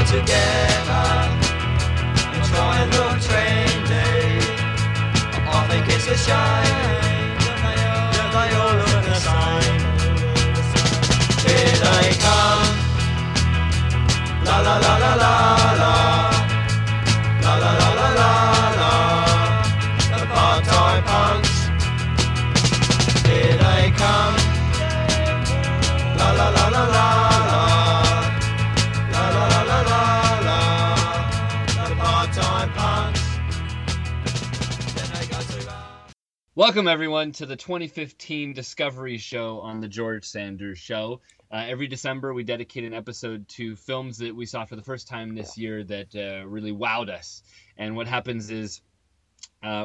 are together, enjoying the train day. I think it's a shame that they all look the same. Here they come, la la la la la la, la la la la la la, the part-time punks. Here they come, la la la la la. Welcome, everyone, to the 2015 Discovery Show on The George Sanders Show. Every December, we dedicate an episode to films that we saw for the first time this year that really wowed us. And what happens is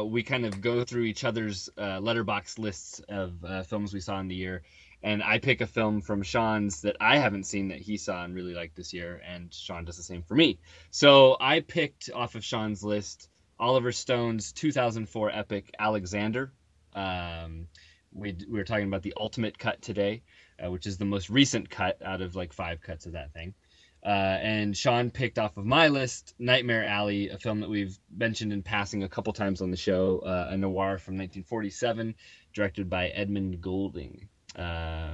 we kind of go through each other's letterbox lists of films we saw in the year. And I pick a film from Sean's that I haven't seen that he saw and really liked this year. And Sean does the same for me. So I picked off of Sean's list Oliver Stone's 2004 epic Alexander. We were talking about the ultimate cut today, which is the most recent cut out of like 5 cuts of that thing. And Sean picked off of my list Nightmare Alley, a film that we've mentioned in passing a couple times on the show, a noir from 1947, directed by Edmund Goulding. How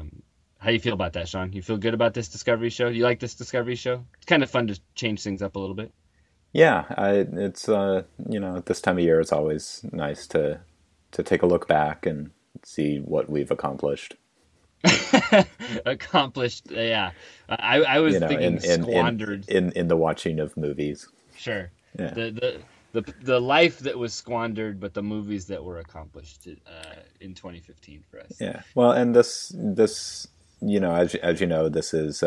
do you feel about that, Sean? You feel good about this Discovery Show? Do you like this Discovery Show? It's kind of fun to change things up a little bit. Yeah, it's this time of year it's always nice to take a look back and see what we've accomplished. Yeah. I was thinking squandered. In the watching of movies. Sure. Yeah. The life that was squandered, but the movies that were accomplished in 2015 for us. Yeah. Well, and this as you know, this is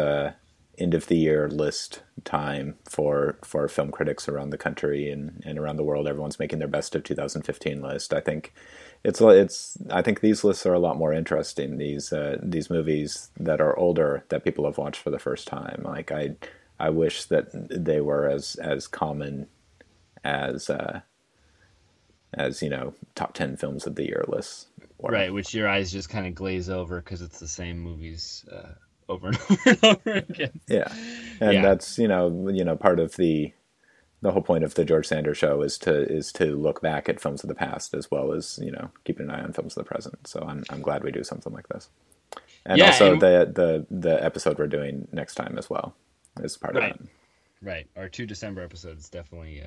end of the year list time for film critics around the country and around the world. Everyone's making their best of 2015 list. I think I think these lists are a lot more interesting. These movies that are older that people have watched for the first time. Like I wish that they were as common as top 10 films of the year lists. Were. Right, which your eyes just kind of glaze over because it's the same movies. Over and over and over again. Yeah. And that's, part of the whole point of the George Sanders Show is to look back at films of the past as well as, keeping an eye on films of the present. So I'm glad we do something like this. And the episode we're doing next time as well is part of that. Right. Our 2 December episodes definitely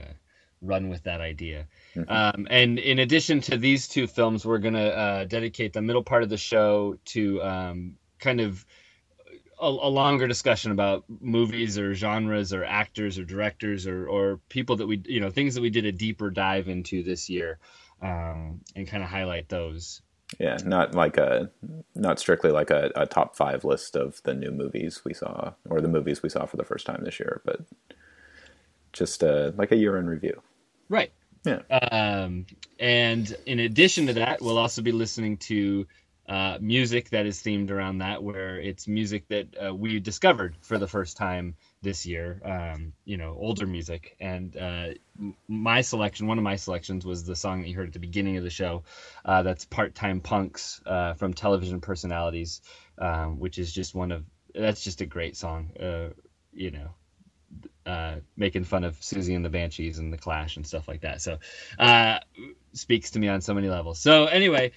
run with that idea. Mm-hmm. And in addition to these 2 films, we're going to dedicate the middle part of the show to kind of a longer discussion about movies or genres or actors or directors or people that we, things that we did a deeper dive into this year, and kind of highlight those. Yeah. Not strictly like a top 5 list of the new movies we saw or the movies we saw for the first time this year, but just like a year in review. Right. Yeah. And in addition to that, we'll also be listening to music that is themed around that, where it's music that we discovered for the first time this year, older music. And one of my selections was the song that you heard at the beginning of the show. That's Part-Time Punks from Television Personalities, which is that's just a great song, making fun of Susie and the Banshees and the Clash and stuff like that. So speaks to me on so many levels. So anyway,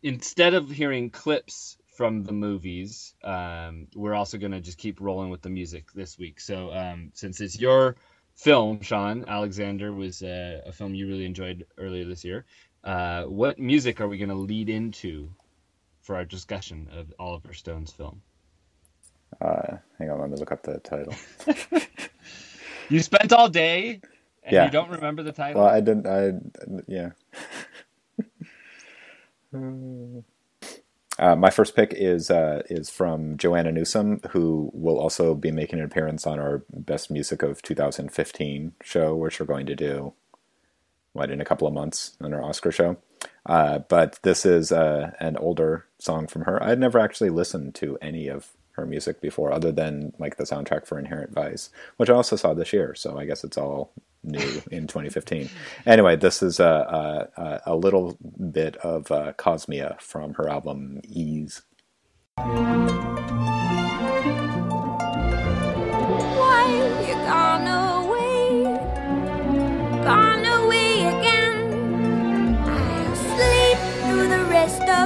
instead of hearing clips from the movies, we're also going to just keep rolling with the music this week. So since it's your film, Sean, Alexander was a film you really enjoyed earlier this year. What music are we going to lead into for our discussion of Oliver Stone's film? Hang on, let me look up the title. You spent all day and you don't remember the title? Well, I didn't. My first pick is from Joanna Newsom, who will also be making an appearance on our Best Music of 2015 show, which we're going to do in a couple of months on our Oscar show. But this is an older song from her. I'd never actually listened to any of her music before, other than like the soundtrack for Inherent Vice, which I also saw this year, so I guess it's all new in 2015. Anyway, this is a little bit of Cosmia from her album Ease. Why you gone?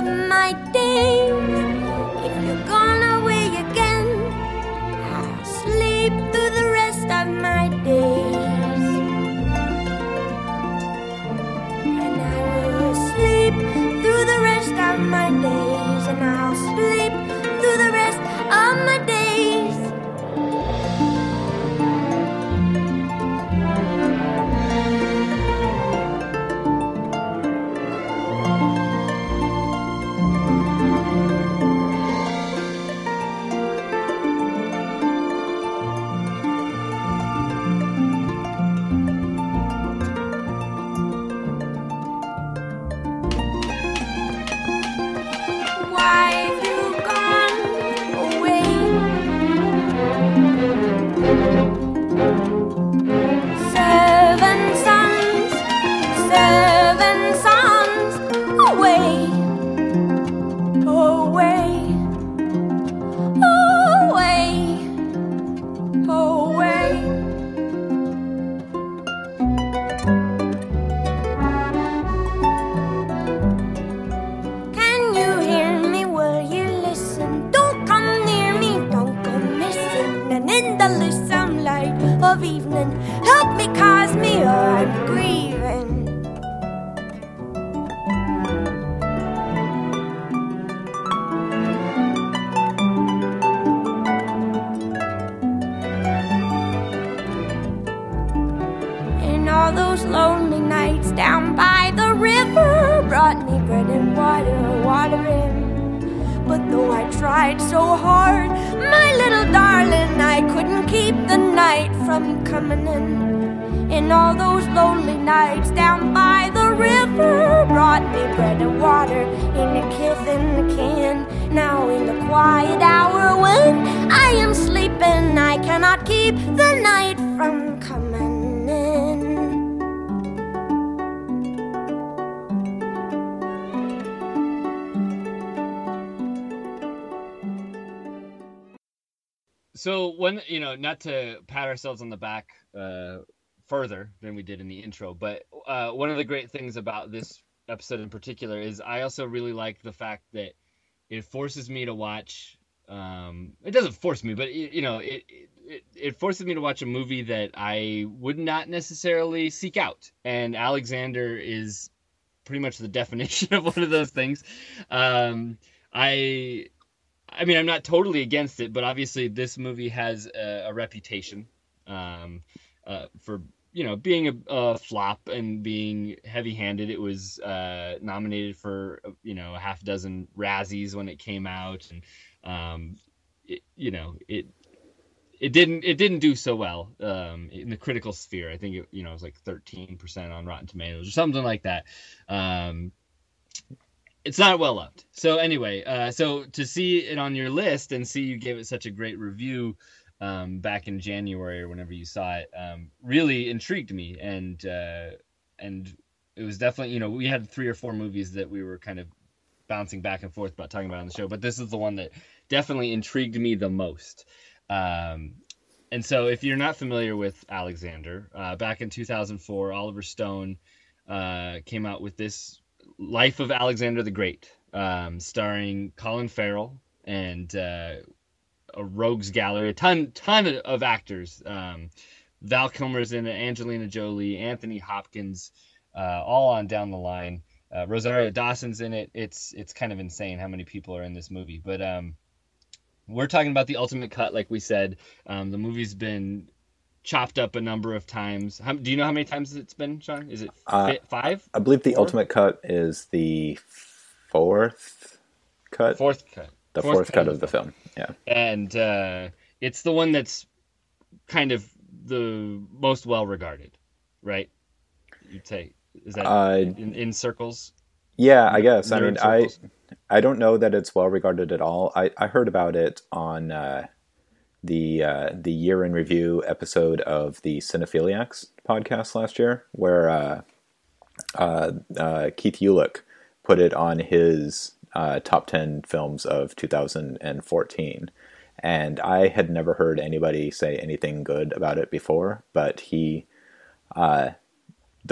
of my days. If you're gone away again, I'll sleep through the rest of my days. And I will sleep through the rest of my days. And I'll sleep through the rest of my days. Not to pat ourselves on the back further than we did in the intro, but one of the great things about this episode in particular is I also really like the fact that it forces me to watch. It doesn't force me, but it forces me to watch a movie that I would not necessarily seek out. And Alexander is pretty much the definition of one of those things. I mean, I'm not totally against it, but obviously this movie has a reputation for, being a flop and being heavy-handed. It was nominated for, a half dozen Razzies when it came out, and it didn't do so well in the critical sphere. I think it was like 13% on Rotten Tomatoes or something like that. It's not well loved. So anyway, so to see it on your list and see you gave it such a great review back in January or whenever you saw it, really intrigued me. And it was definitely, we had 3 or 4 movies that we were kind of bouncing back and forth about talking about on the show, but this is the one that definitely intrigued me the most. And so if you're not familiar with Alexander, back in 2004, Oliver Stone came out with this Life of Alexander the Great, starring Colin Farrell and a rogues gallery, a ton of actors. Val Kilmer's in it, Angelina Jolie, Anthony Hopkins, all on down the line. Rosario Dawson's in it. It's kind of insane how many people are in this movie. But we're talking about the ultimate cut, like we said. The movie's been chopped up a number of times. Do you know how many times it's been, Sean? Is it 5? I believe the ultimate cut is the fourth cut. The fourth cut of the film. Yeah. And it's the one that's kind of the most well regarded, right? You'd say, is that in circles? Yeah, I guess. I mean, I don't know that it's well regarded at all. I heard about it on the year in review episode of the Cinephiliacs podcast last year, where Keith Ulick put it on his top 10 films of 2014. And I had never heard anybody say anything good about it before, but he, the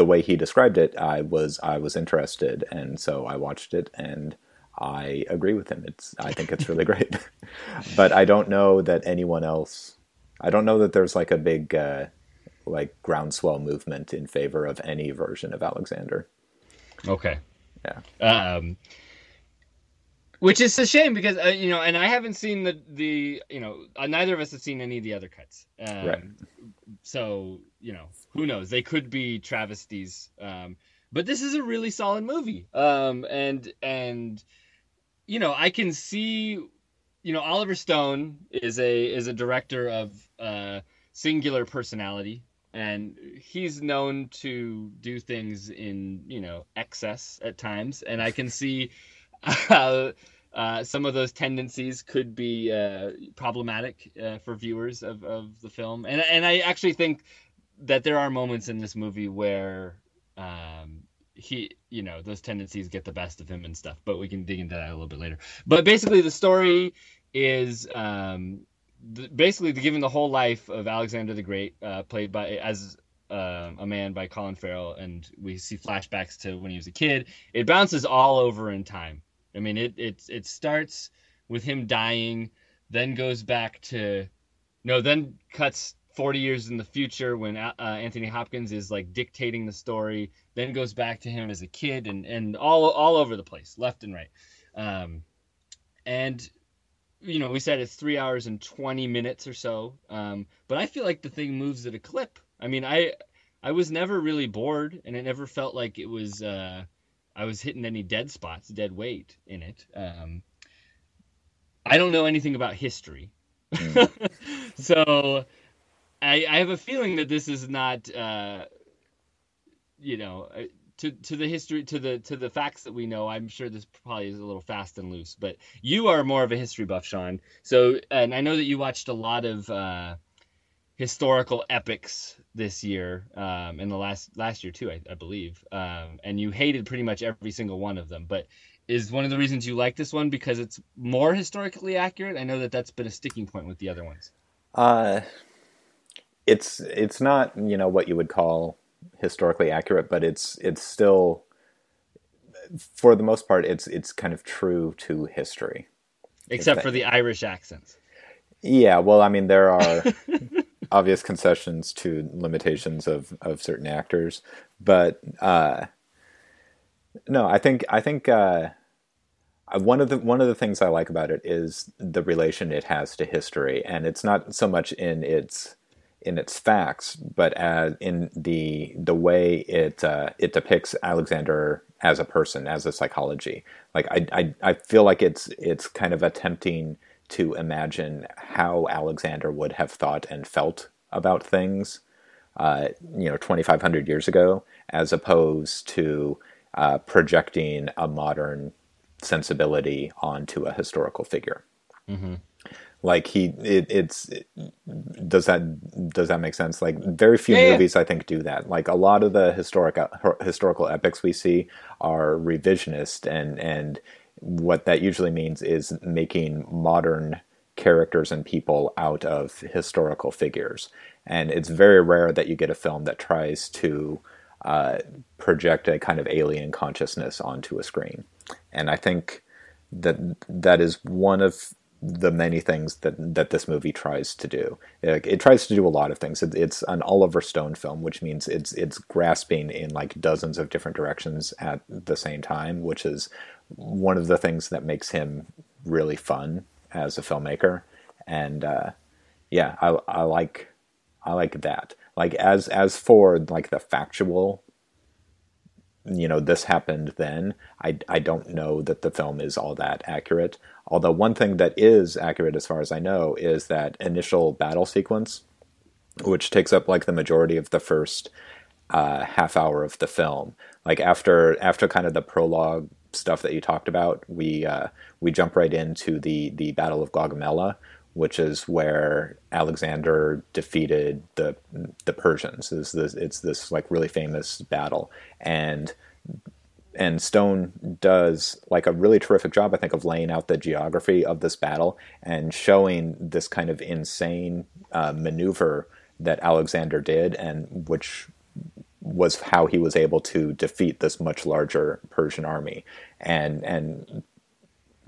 way he described it, I was interested. And so I watched it, and I agree with him. I think it's really great. But I don't know that anyone else... I don't know that there's like a big groundswell movement in favor of any version of Alexander. Okay. Yeah. Which is a shame because, and I haven't seen neither of us have seen any of the other cuts. Right. So, who knows? They could be travesties. But this is a really solid movie. And I can see, Oliver Stone is a director of singular personality. And he's known to do things in, excess at times. And I can see... some of those tendencies could be problematic for viewers of the film, and I actually think that there are moments in this movie where he those tendencies get the best of him and stuff. But we can dig into that a little bit later. But basically, the story is given the whole life of Alexander the Great, played by a man by Colin Farrell, and we see flashbacks to when he was a kid. It bounces all over in time. I mean, it starts with him dying, then goes back to... No, then cuts 40 years in the future when Anthony Hopkins is, dictating the story, then goes back to him as a kid, and all over the place, left and right. We said it's 3 hours and 20 minutes or so, but I feel like the thing moves at a clip. I mean, I was never really bored, and it never felt like it was... I was hitting any dead spots, dead weight in it. I don't know anything about history. So I have a feeling that this is not, to the history, to the facts that we know. I'm sure this probably is a little fast and loose, but you are more of a history buff, Sean. So, and I know that you watched a lot of, historical epics this year, and the last year too, I believe. And you hated pretty much every single one of them, but is one of the reasons you like this one because it's more historically accurate? I know that's been a sticking point with the other ones. It's not, what you would call historically accurate, but it's still, for the most part, it's kind of true to history. Except for the Irish accents. Yeah. Well, I mean, there are obvious concessions to limitations of certain actors, but no, I think one of the things I like about it is the relation it has to history, and it's not so much in its facts, but in the way it depicts Alexander as a person, as a psychology. Like I feel like it's kind of attempting to imagine how Alexander would have thought and felt about things, 2,500 years ago, as opposed to projecting a modern sensibility onto a historical figure. Mm-hmm. Does that make sense? Like very few movies, I think, do that. Like a lot of the historical epics we see are revisionist and what that usually means is making modern characters and people out of historical figures. And it's very rare that you get a film that tries to project a kind of alien consciousness onto a screen. And I think that is one of the many things that this movie tries to do. It tries to do a lot of things. It's an Oliver Stone film, which means it's grasping in dozens of different directions at the same time, which is one of the things that makes him really fun as a filmmaker. And I like that. Like as for the factual, this happened then, I don't know that the film is all that accurate. Although one thing that is accurate as far as I know is that initial battle sequence, which takes up the majority of the first half hour of the film. After kind of the prologue stuff that you talked about, we jump right into the Battle of Gaugamela, which is where Alexander defeated the Persians. It's this really famous battle, and Stone does a really terrific job, I think, of laying out the geography of this battle and showing this kind of insane maneuver that Alexander did, and which was how he was able to defeat this much larger Persian army. And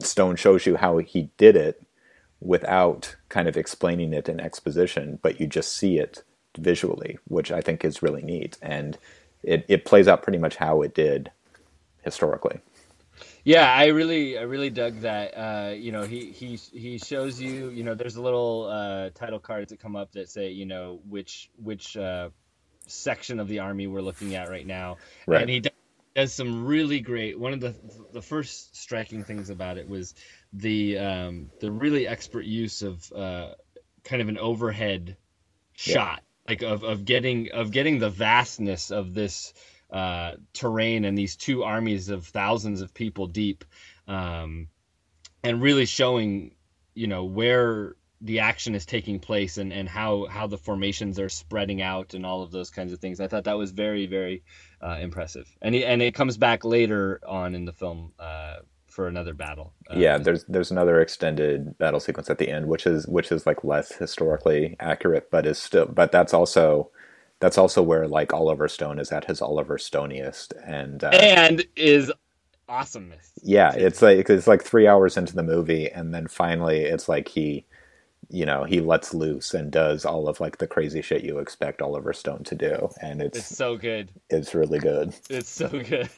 Stone shows you how he did it without kind of explaining it in exposition, but you just see it visually, which I think is really neat. And it plays out pretty much how it did historically. Yeah, I really dug that. He shows you, there's a little title cards that come up that say, which section of the army we're looking at right now. Right. And he does some really great. One of the first striking things about it was the really expert use of kind of an overhead shot, like of getting the vastness of this terrain and these two armies of thousands of people deep, and really showing where the action is taking place and how the formations are spreading out and all of those kinds of things. I thought that was very, very impressive, and it comes back later on in the film for another battle. There's another extended battle sequence at the end, which is like less historically accurate, but is still. But that's also where like Oliver Stone is at his Oliver Stoniest and is awesomeness. Yeah, it's like 3 hours into the movie, and then finally it's like he lets loose and does all of like the crazy shit you expect Oliver Stone to do, and it's so good. It's really good. It's so good.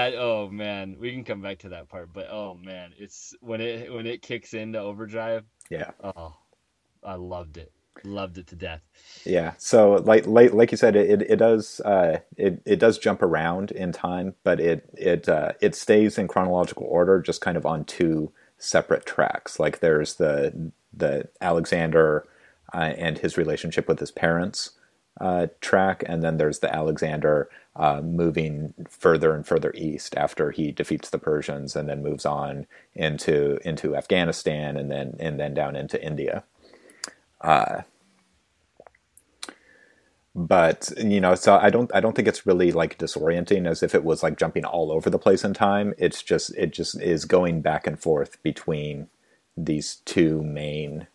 Oh man, we can come back to that part, but oh man, it's when it kicks into overdrive. Yeah. Oh, I loved it. Loved it to death. Yeah. So like you said, it does jump around in time, but it stays in chronological order, just kind of on two separate tracks. Like there's the Alexander and his relationship with his parents track, and then there's the Alexander moving further and further east after he defeats the Persians, and then moves on into Afghanistan, and then down into India. But so I don't think it's really like disorienting as if it was like jumping all over the place in time. It's just is going back and forth between these two main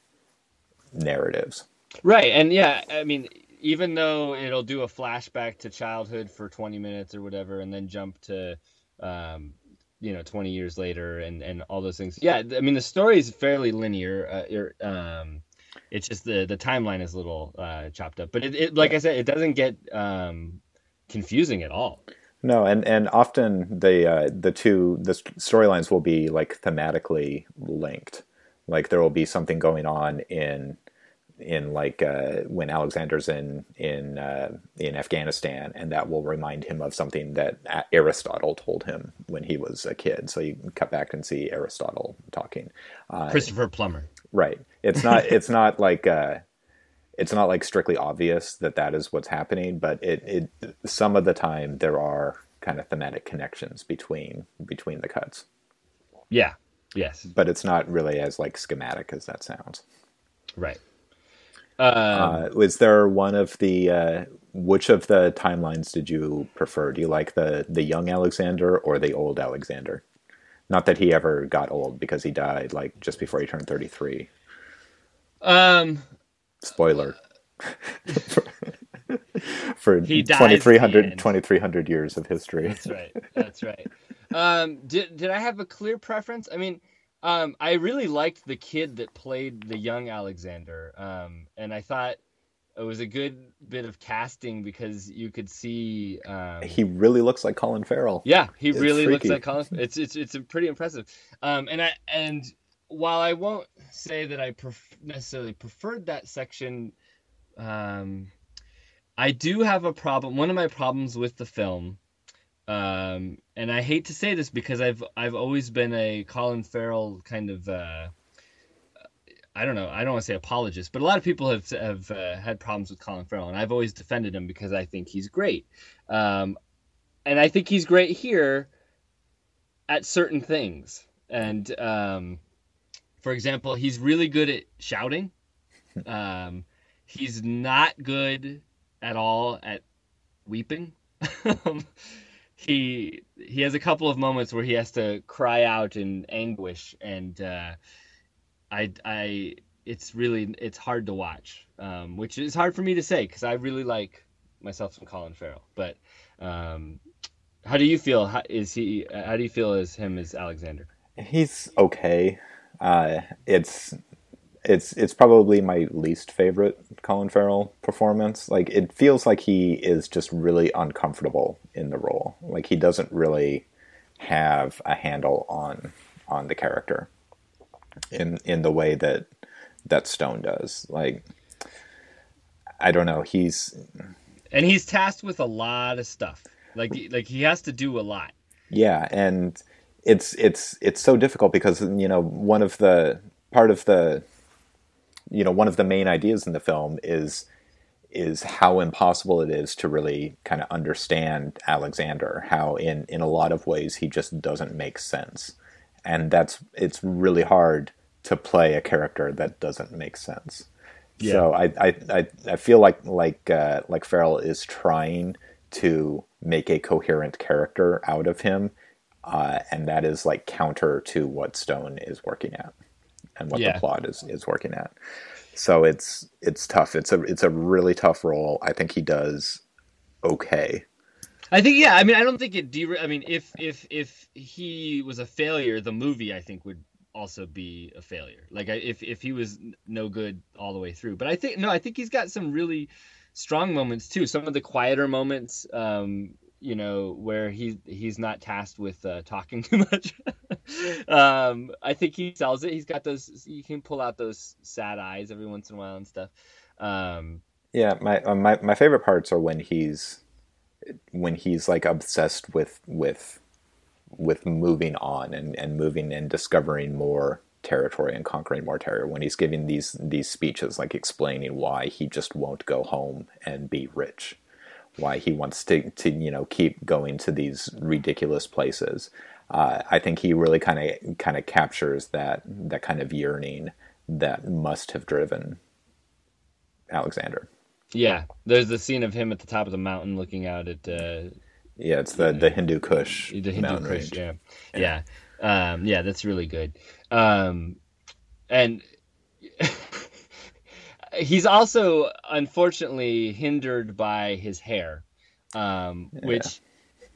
narratives. Right, and yeah, I mean, even though it'll do a flashback to childhood for 20 minutes or whatever, and then jump to 20 years later and all those things. Yeah, I mean the story is fairly linear. It's just the timeline is a little chopped up, but it like I said, it doesn't get confusing at all. No, and often the storylines will be like thematically linked. Like there will be something going on in like when Alexander's in Afghanistan, and that will remind him of something that Aristotle told him when he was a kid. So you can cut back and see Aristotle talking. Christopher Plummer. Right. It's not like strictly obvious that is what's happening, but it some of the time there are kind of thematic connections between the cuts. Yeah. Yes. But it's not really as like schematic as that sounds. Right. Is there one of the which of the timelines did you prefer? Do you like the young Alexander or the old Alexander? Not that he ever got old, because he died like just before he turned 33. Spoiler. For 2,300 years of history. That's right. Did I have a clear preference? I mean, I really liked the kid that played the young Alexander, and I thought it was a good bit of casting because you could see he really looks like Colin Farrell. Yeah, he really looks like Colin. It's pretty impressive. And while I won't say that I necessarily preferred that section, I do have a problem. One of my problems with the film, and I hate to say this because I've always been a Colin Farrell kind of. I don't know. I don't want to say apologist, but a lot of people have had problems with Colin Farrell, and I've always defended him because I think he's great. And I think he's great here at certain things. And, for example, he's really good at shouting. He's not good at all at weeping. He has a couple of moments where he has to cry out in anguish, and, it's hard to watch, which is hard for me to say because I really like myself some Colin Farrell. But how do you feel? How do you feel as him as Alexander? He's okay. It's probably my least favorite Colin Farrell performance. Like, it feels like he is just really uncomfortable in the role. Like, he doesn't really have a handle on the character in the way that Stone does. Like, I don't know. He's tasked with a lot of stuff. Like he has to do a lot. Yeah, and it's so difficult because, you know, one of the main ideas in the film is how impossible it is to really kind of understand Alexander, how in a lot of ways he just doesn't make sense. And it's really hard to play a character that doesn't make sense. Yeah. So I feel like Farrell is trying to make a coherent character out of him, and that is like counter to what Stone is working at and what the plot is working at. So it's tough. It's a really tough role. I think he does okay. I think, yeah. I mean, I don't think it. I mean, if he was a failure, the movie I think would also be a failure. Like, if he was no good all the way through. But I think he's got some really strong moments too. Some of the quieter moments, you know, where he's not tasked with talking too much. I think he sells it. He's got those. You can pull out those sad eyes every once in a while and stuff. Yeah, my favorite parts are when he's like obsessed with moving on and moving and discovering more territory and conquering more territory, when he's giving these speeches, like explaining why he just won't go home and be rich, why he wants to you know, keep going to these ridiculous places. I think he really kind of captures that kind of yearning that must have driven Alexander. Yeah, there's the scene of him at the top of the mountain looking out at... yeah, it's the Hindu Kush. The Hindu Kush, yeah. Yeah, that's really good. And he's also, unfortunately, hindered by his hair, which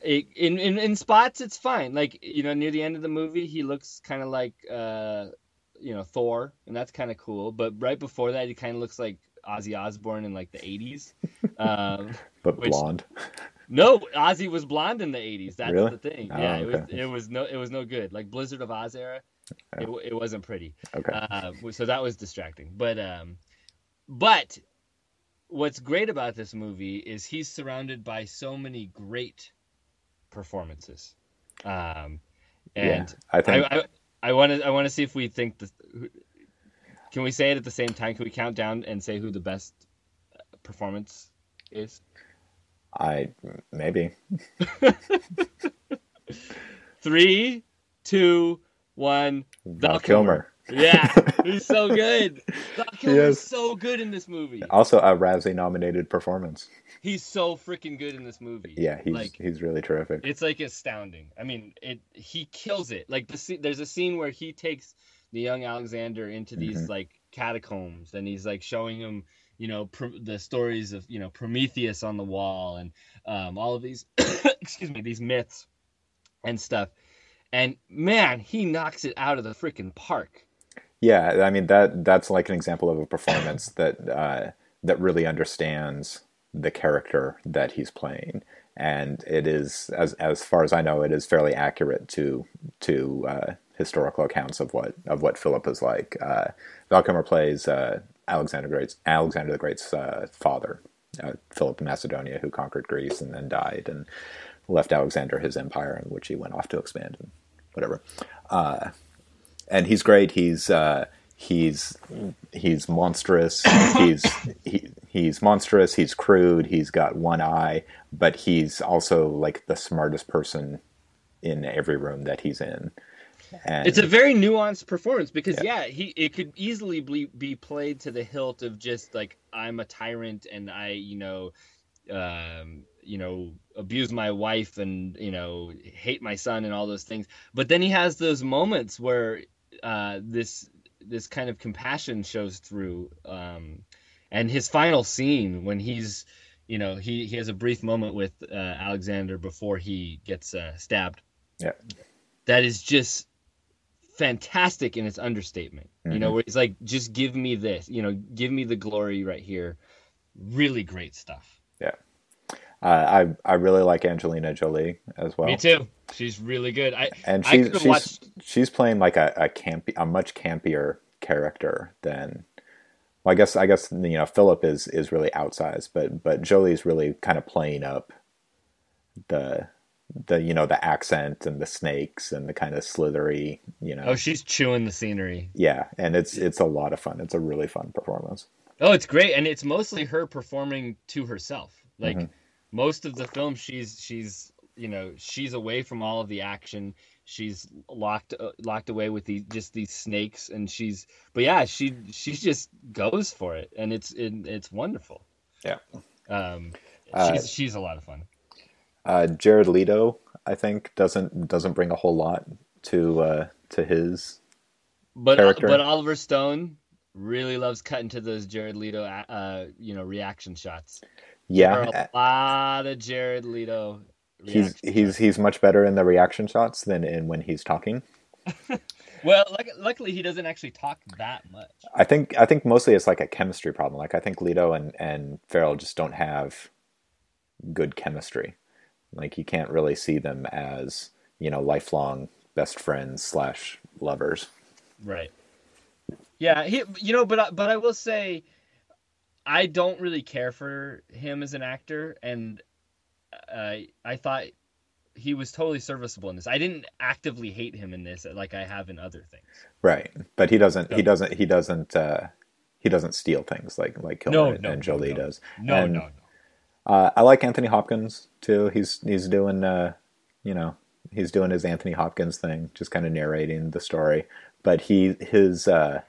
in spots it's fine. Like, you know, near the end of the movie, he looks kind of like, you know, Thor, and that's kind of cool. But right before that, he kind of looks like Ozzy Osbourne in like the 80s. But blonde. No, Ozzy was blonde in the 80s. That's really? The thing. Oh, yeah, okay. it was no good. Like Blizzard of Oz era. Okay. It wasn't pretty. Okay. So that was distracting. But what's great about this movie is he's surrounded by so many great performances. And yeah, I think I want to see if we think can we say it at the same time? Can we count down and say who the best performance is? Maybe. 3, 2, 1. Val Kilmer. Yeah, he's so good. Val Kilmer is so good in this movie. Also a Razzie-nominated performance. He's so freaking good in this movie. Yeah, he's really terrific. It's like astounding. I mean, he kills it. Like there's a scene where he takes the young Alexander into these like catacombs, and he's like showing him, you know, the stories of, you know, Prometheus on the wall and all of these, excuse me, these myths and stuff. And man, he knocks it out of the freaking park. Yeah, I mean, that's like an example of a performance that really understands the character that he's playing. And it is, as far as I know, it is fairly accurate to historical accounts of what Philip is like. Val Kilmer plays Alexander the Great's father, Philip of Macedonia, who conquered Greece and then died and left Alexander his empire, in which he went off to expand and whatever. And he's great. He's monstrous. He's monstrous. He's crude. He's got one eye, but he's also like the smartest person in every room that he's in. And it's a very nuanced performance because, it could easily be played to the hilt of just like, I'm a tyrant and I, you know, abuse my wife and, you know, hate my son and all those things. But then he has those moments where this kind of compassion shows through. And his final scene when he's, you know, he has a brief moment with Alexander before he gets stabbed. Yeah. That is just fantastic in its understatement, you know, where he's like, just give me this, you know, give me the glory right here. Really great stuff. Yeah. I really like Angelina Jolie as well. Me too. She's really good. She's playing like a much campier character than, well, I guess, you know, Philip is really outsized, but Jolie's really kind of playing up the you know, the accent and the snakes and the kind of slithery, you know. Oh, she's chewing the scenery. Yeah, and it's a lot of fun. It's a really fun performance. Oh, it's great, and it's mostly her performing to herself. Like most of the film, she's you know, she's away from all of the action. She's locked away with these snakes, and she just goes for it, and it's wonderful. Yeah, she's a lot of fun. Jared Leto, I think, doesn't bring a whole lot to his character. But Oliver Stone really loves cutting to those Jared Leto, you know, reaction shots. Yeah, there are a lot of Jared Leto. He's much better in the reaction shots than in when he's talking. Well, luckily he doesn't actually talk that much. I think mostly it's like a chemistry problem. Like I think Leto and Farrell just don't have good chemistry. Like you can't really see them as, you know, lifelong best friends / lovers. Right. Yeah. But I will say, I don't really care for him as an actor. And I thought he was totally serviceable in this. I didn't actively hate him in this like I have in other things. Right. But he doesn't steal things like Kilmer and Jolie does. No. I like Anthony Hopkins too. He's doing, you know, he's doing his Anthony Hopkins thing, just kind of narrating the story. But the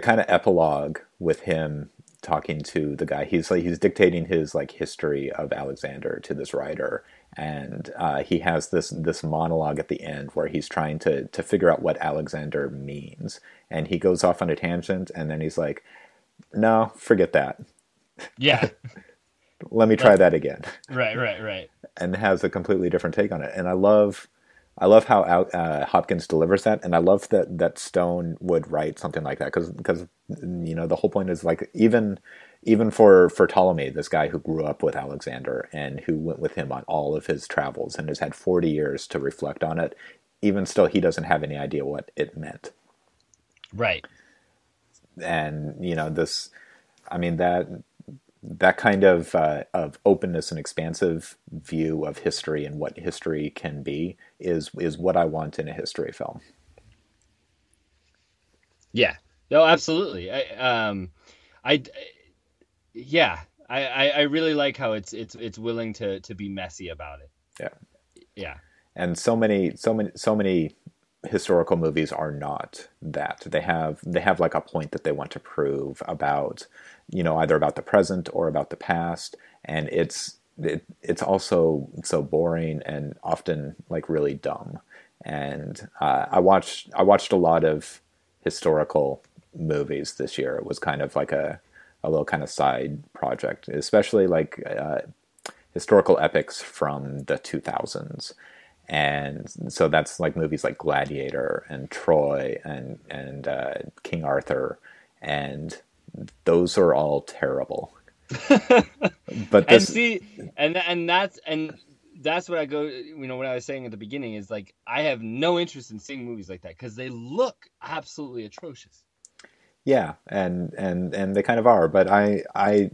kind of epilogue with him talking to the guy, he's dictating his like history of Alexander to this writer, and he has this monologue at the end where he's trying to figure out what Alexander means, and he goes off on a tangent, and then he's like, "No, forget that." Yeah. Let me try that again. Right. And has a completely different take on it. And I love how Hopkins delivers that. And I love that Stone would write something like that because you know, the whole point is like even for Ptolemy, this guy who grew up with Alexander and who went with him on all of his travels and has had 40 years to reflect on it. Even still, he doesn't have any idea what it meant. Right. And you know this. I mean that kind of openness and expansive view of history and what history can be is what I want in a history film. Yeah, no, absolutely. I really like how it's willing to be messy about it. Yeah. Yeah. And so many historical movies are not that. They have like a point that they want to prove about, you know, either about the present or about the past, and it's also so boring and often like really dumb. And I watched a lot of historical movies this year. It was kind of like a little kind of side project, especially like historical epics from the 2000s. And so that's like movies like Gladiator and Troy and King Arthur, and those are all terrible. But this... and that's what I go. You know what I was saying at the beginning is like I have no interest in seeing movies like that because they look absolutely atrocious. Yeah, and they kind of are. But I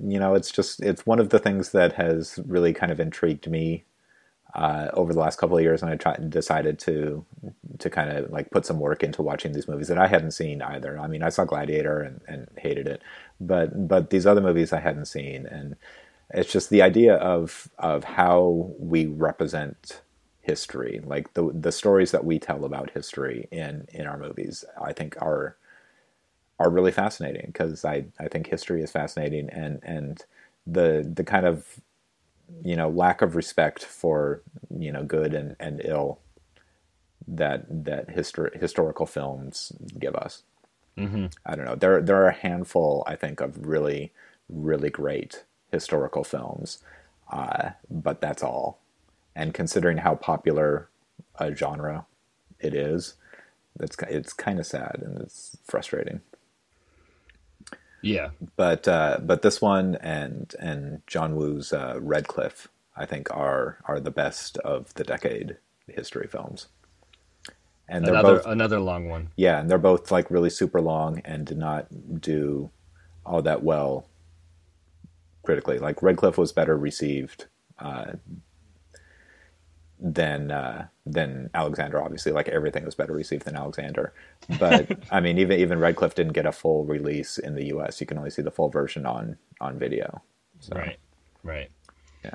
you know it's one of the things that has really kind of intrigued me. Over the last couple of years, and I decided to kind of like put some work into watching these movies that I hadn't seen either. I mean, I saw Gladiator and hated it, but these other movies I hadn't seen, and it's just the idea of how we represent history, like the stories that we tell about history in our movies. I think are really fascinating because I think history is fascinating, and the kind of, you know, lack of respect for, you know, good and ill that historical films give us. Mm-hmm. I don't know. There are a handful, I think, of really, really great historical films, but that's all. And considering how popular a genre it is, it's kind of sad and it's frustrating. Yeah, but this one and John Woo's Redcliffe, I think, are the best of the decade history films. And they're another long one. Yeah, and they're both like really super long and did not do all that well critically. Like Redcliffe was better received than Alexander. Obviously, like everything was better received than Alexander. But I mean, even Redcliffe didn't get a full release in the U.S. You can only see the full version on video. So. Right. Yeah.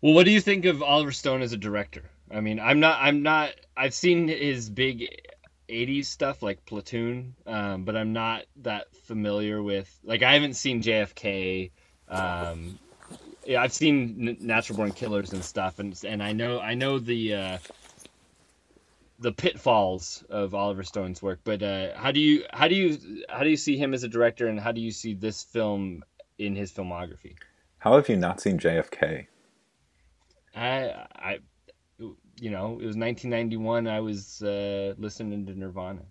Well, what do you think of Oliver Stone as a director? I mean, I'm not. I've seen his big 80s stuff like Platoon, but I'm not that familiar with. Like, I haven't seen JFK. Yeah, I've seen Natural Born Killers and stuff, and I know the pitfalls of Oliver Stone's work. But how do you see him as a director, and how do you see this film in his filmography? How have you not seen JFK? It was 1991. I was listening to Nirvana.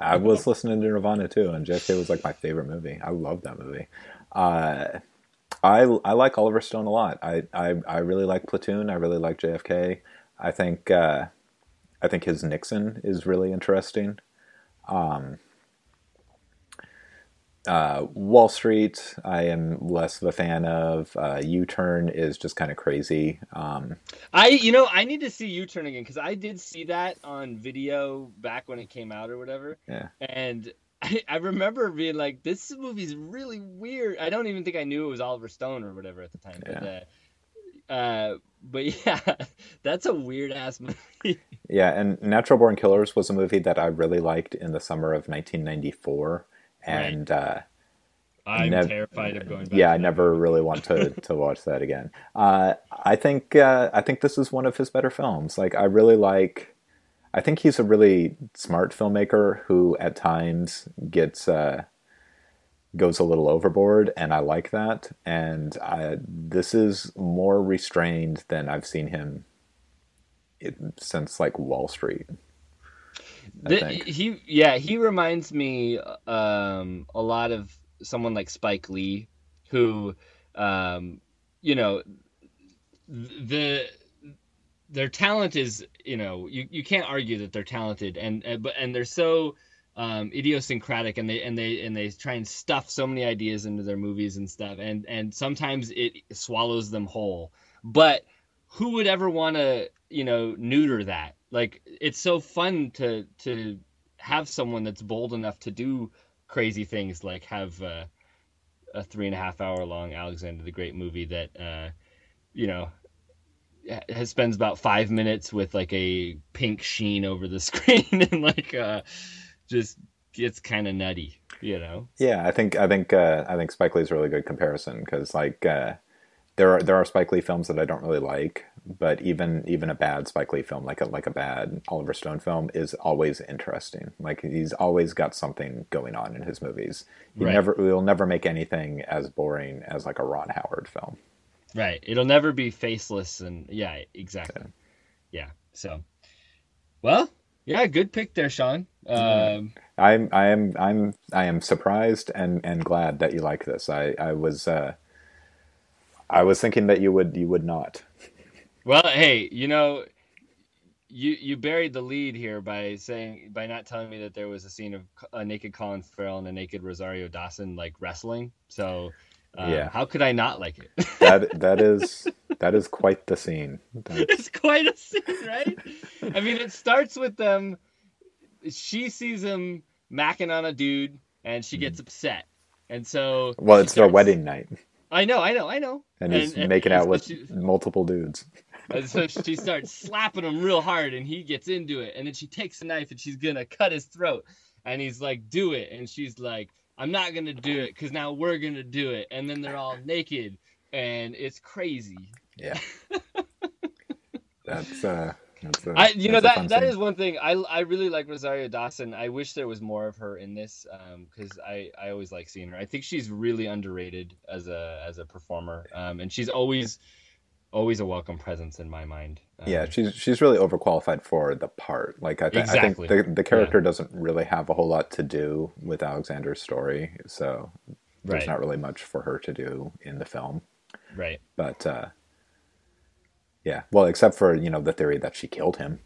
I was listening to Nirvana too, and JFK was like my favorite movie. I love that movie. I like Oliver Stone a lot. I really like Platoon. I really like JFK. I think his Nixon is really interesting. Wall Street, I am less of a fan of. U-Turn is just kind of crazy. I need to see U-Turn again because I did see that on video back when it came out or whatever. Yeah. And I remember being like, this movie's really weird. I don't even think I knew it was Oliver Stone or whatever at the time. Yeah. But yeah, that's a weird ass movie. Yeah, and Natural Born Killers was a movie that I really liked in the summer of 1994. And I'm terrified of going back. Yeah, I never really want to watch that again. I think this is one of his better films. Like I think he's a really smart filmmaker who at times goes a little overboard, and I like that. And this is more restrained than I've seen him since like Wall Street. He reminds me a lot of someone like Spike Lee, who, their talent is, you can't argue that they're talented, and they're so idiosyncratic, and they try and stuff so many ideas into their movies and stuff, and sometimes it swallows them whole. But who would ever want to neuter that? Like, it's so fun to have someone that's bold enough to do crazy things, like have a 3.5 hour long Alexander the Great movie that, spends about 5 minutes with like a pink sheen over the screen and like just gets kind of nutty, Yeah, I think Spike Lee is a really good comparison because like there are Spike Lee films that I don't really like. But even a bad Spike Lee film, like a bad Oliver Stone film, is always interesting. Like he's always got something going on in his movies. We'll never make anything as boring as like a Ron Howard film. Right. It'll never be faceless and yeah, exactly. Yeah. So, well, yeah, good pick there, Sean. I am surprised and glad that you like this. I was thinking that you would not. Well, hey, you buried the lead here by not telling me that there was a scene of a naked Colin Farrell and a naked Rosario Dawson like wrestling. So, yeah. How could I not like it? that is quite the scene. It's quite a scene, right? I mean, it starts with them. She sees him macking on a dude, and she gets upset, and so. Well, it's their wedding night. I know. And he's making out with multiple dudes. And so she starts slapping him real hard, and he gets into it. And then she takes a knife, and she's going to cut his throat. And he's like, do it. And she's like, I'm not going to do it, because now we're going to do it. And then they're all naked, and it's crazy. Yeah. That is one thing. I really like Rosario Dawson. I wish there was more of her in this because I always like seeing her. I think she's really underrated as a performer, and she's always always a welcome presence in my mind. Yeah, she's really overqualified for the part. Like exactly. I think the character doesn't really have a whole lot to do with Alexander's story, so there's not really much for her to do in the film. Right. But yeah, well, except for, the theory that she killed him.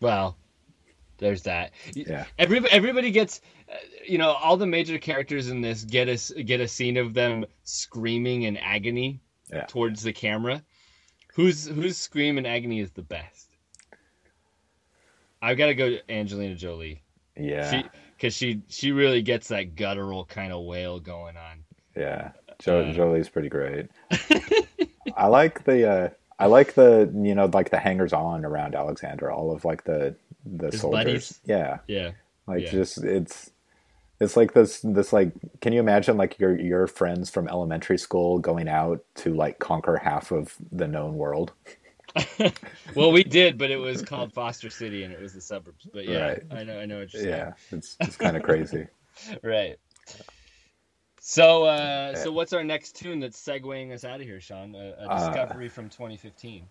Well, there's that. Yeah. Everybody gets, all the major characters in this get a scene of them screaming in agony towards the camera. Whose scream in agony is the best? I've got to go to Angelina Jolie. Yeah. Because she really gets that guttural kind of wail going on. Yeah. Jolie's pretty great. I like the hangers on around Alexander, all of like the soldiers. Buddies. Yeah. Yeah. Just it's like this like, can you imagine like your friends from elementary school going out to like conquer half of the known world? Well, we did, but it was called Foster City and it was the suburbs. But yeah, right. I know what you're saying. Yeah, it's kind of crazy. Right. So, so what's our next tune that's segueing us out of here, Sean? A discovery from 2015.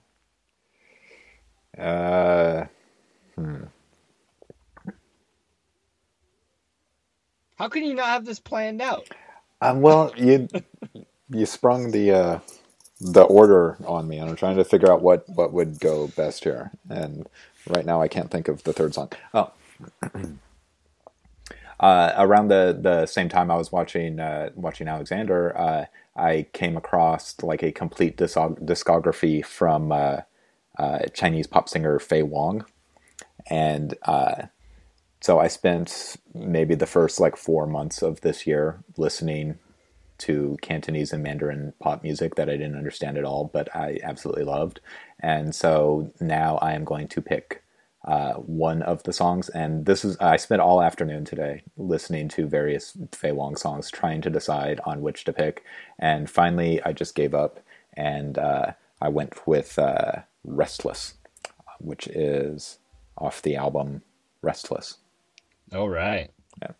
How can you not have this planned out? Well, you sprung the order on me, and I'm trying to figure out what would go best here. And right now, I can't think of the third song. Oh. Around the same time I was watching Alexander, I came across like a complete discography from Chinese pop singer Fei Wong, and so I spent maybe the first like 4 months of this year listening to Cantonese and Mandarin pop music that I didn't understand at all, but I absolutely loved. And so now I am going to pick one of the songs, and this is, I spent all afternoon today listening to various Fei Wong songs, trying to decide on which to pick, and finally I just gave up, and I went with Restless, which is off the album Restless. All right. Yeah.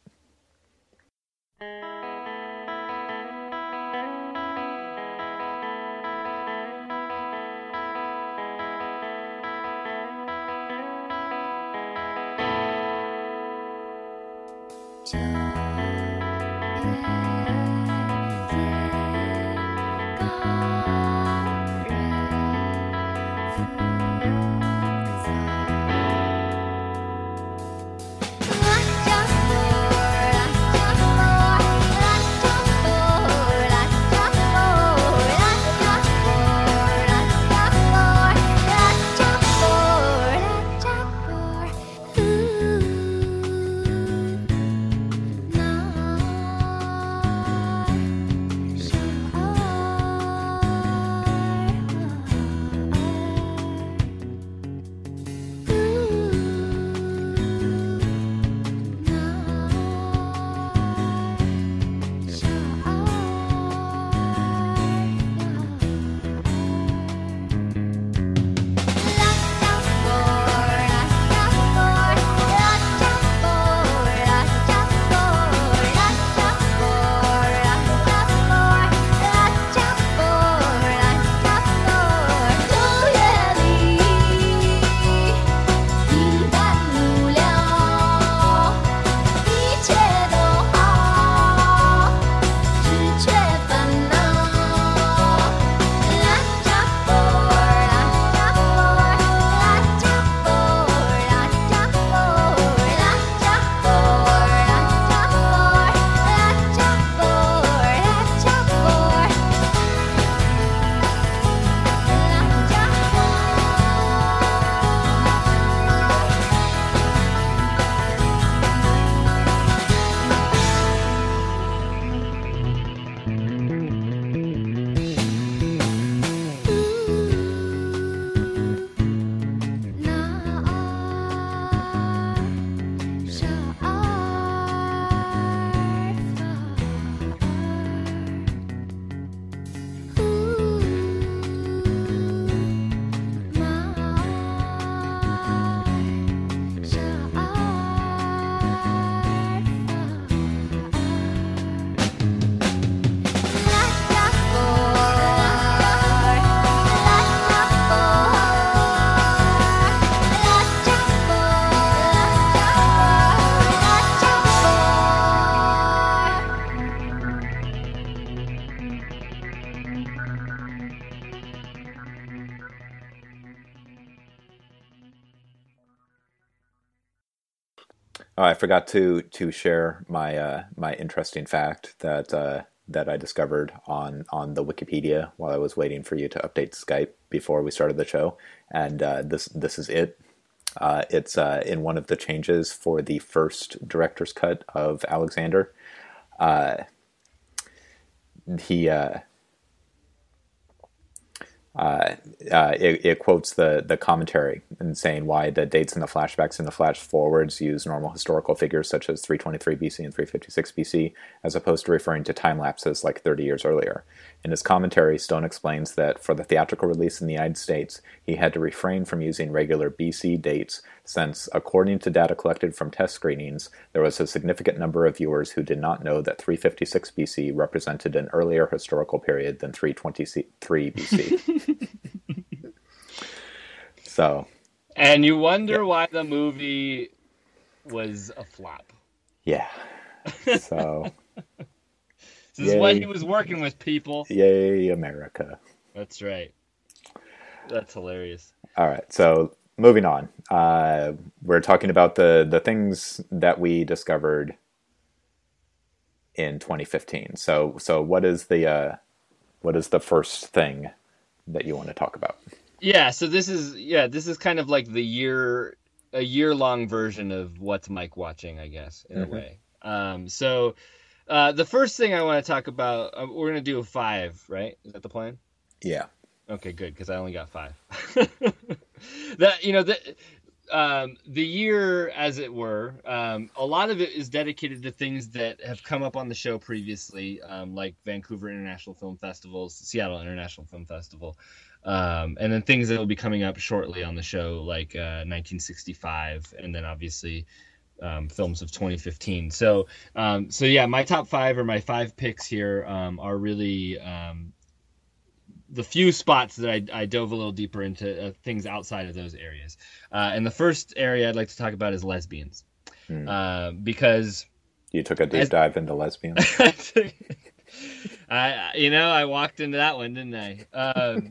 Oh, I forgot to share my my interesting fact that that I discovered on the Wikipedia while I was waiting for you to update Skype before we started the show, and this is it. It's in one of the changes for the first director's cut of Alexander. It quotes the commentary and saying why the dates in the flashbacks and the flash forwards use normal historical figures such as 323 BC and 356 BC as opposed to referring to time lapses like 30 years earlier. In his commentary, Stone explains that for the theatrical release in the United States, he had to refrain from using regular BC dates since, according to data collected from test screenings, there was a significant number of viewers who did not know that 356 BC represented an earlier historical period than 323 BC. So, and you wonder why the movie was a flop. Yeah. So this is what he was working with, people. Yay, America. That's right. That's hilarious. All right. So moving on, we're talking about the things that we discovered in 2015. So what is the first thing that you want to talk about? Yeah, so this is kind of like a year-long version of What's Mike Watching, I guess, in a way. So the first thing I want to talk about, we're going to do 5, right? Is that the plan? Yeah. Okay, good, because I only got 5. The year, as it were, a lot of it is dedicated to things that have come up on the show previously, like Vancouver International Film Festival, Seattle International Film Festival, and then things that will be coming up shortly on the show, like 1965, and then obviously films of 2015. So yeah, my top 5 or my 5 picks here are really the few spots that I dove a little deeper into things outside of those areas. And the first area I'd like to talk about is lesbians. Because... You took a deep dive into lesbians? I walked into that one, didn't I?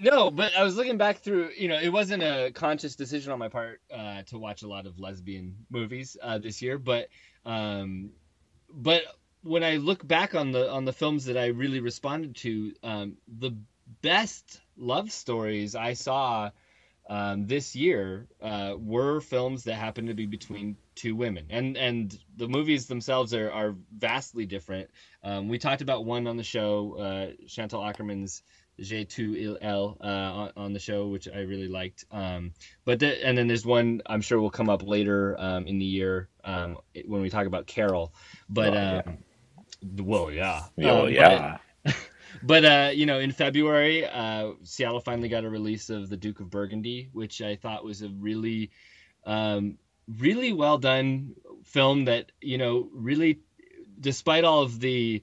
No, but I was looking back through, it wasn't a conscious decision on my part to watch a lot of lesbian movies this year, but when I look back on the films that I really responded to, the best love stories I saw this year were films that happened to be between two women, and the movies themselves are vastly different. We talked about one on the show, Chantal Akerman's "J'ai tout il elle" on the show, which I really liked. And then there's one I'm sure will come up later in the year when we talk about Carol. But But in February, Seattle finally got a release of The Duke of Burgundy, which I thought was a really, really well done film that, really, despite all of the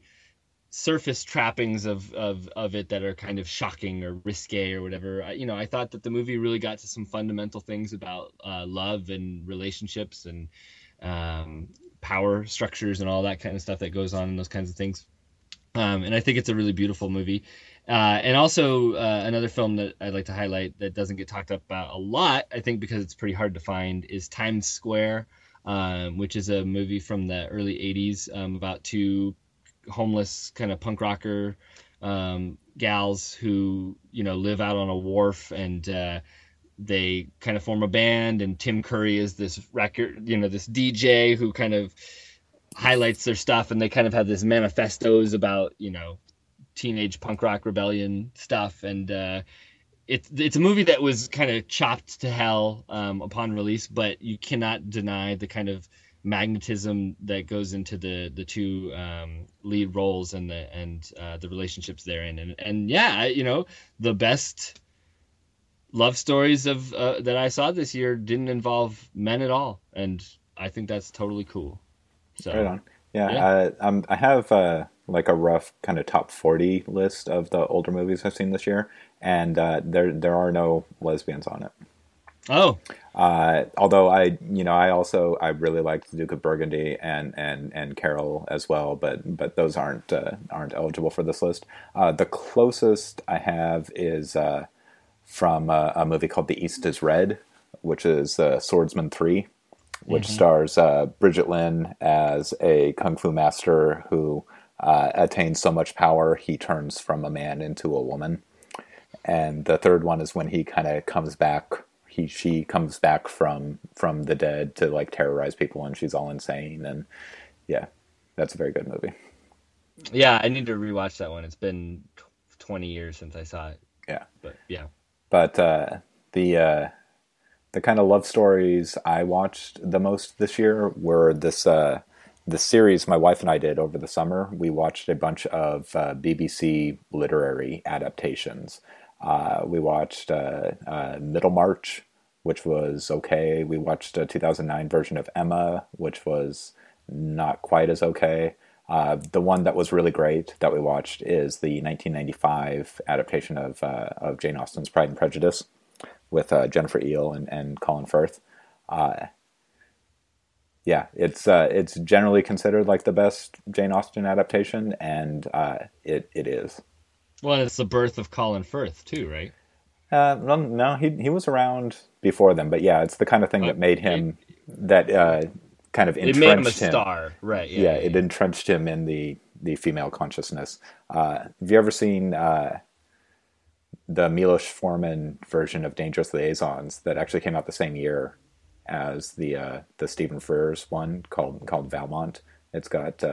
surface trappings of it that are kind of shocking or risque or whatever, I thought that the movie really got to some fundamental things about love and relationships and power structures and all that kind of stuff that goes on in those kinds of things. And I think it's a really beautiful movie. And also another film that I'd like to highlight that doesn't get talked about a lot, I think because it's pretty hard to find, is Times Square, which is a movie from the early 80s about two homeless kind of punk rocker gals who, live out on a wharf, and they kind of form a band, and Tim Curry is this record, this DJ who kind of highlights their stuff, and they kind of have this manifestos about teenage punk rock rebellion stuff, and it's a movie that was kind of chopped to hell upon release, but you cannot deny the kind of magnetism that goes into the two lead roles and the relationships therein, and the best love stories of that I saw this year didn't involve men at all, and I think that's totally cool. So, right on. Yeah. I have like a rough kind of top 40 list of the older movies I've seen this year, and there are no lesbians on it. Oh. Although I really liked The Duke of Burgundy and Carol as well, but those aren't eligible for this list. The closest I have is from a movie called The East Is Red, which is Swordsman 3. which stars Bridget Lin as a kung fu master who attains so much power he turns from a man into a woman. And the third one is when he kind of comes back, she comes back from the dead to like terrorize people, and she's all insane. And yeah, that's a very good movie. Yeah, I need to rewatch that one. It's been 20 years since I saw it. Yeah. But yeah. But the kind of love stories I watched the most this year were the series my wife and I did over the summer. We watched a bunch of BBC literary adaptations. We watched Middlemarch, which was okay. We watched a 2009 version of Emma, which was not quite as okay. The one that was really great that we watched is the 1995 adaptation of Jane Austen's Pride and Prejudice with Jennifer Ehle and Colin Firth. Yeah, it's generally considered like the best Jane Austen adaptation, and it is. Well, it's the birth of Colin Firth too, right? No, he was around before them, but yeah, it's the kind of thing that made him kind of entrenched him. It made him a star, right? Yeah, it entrenched him in the female consciousness. Have you ever seen the Milos Forman version of Dangerous Liaisons that actually came out the same year as the Stephen Frears one called Valmont? It's got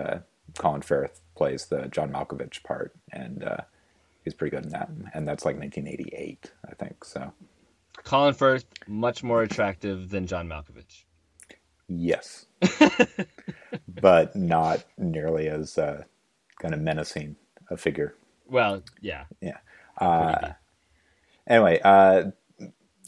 Colin Firth plays the John Malkovich part, and he's pretty good in that. And that's like 1988, I think. So Colin Firth, much more attractive than John Malkovich. Yes, but not nearly as kind of menacing a figure. Well, yeah, yeah. Anyway.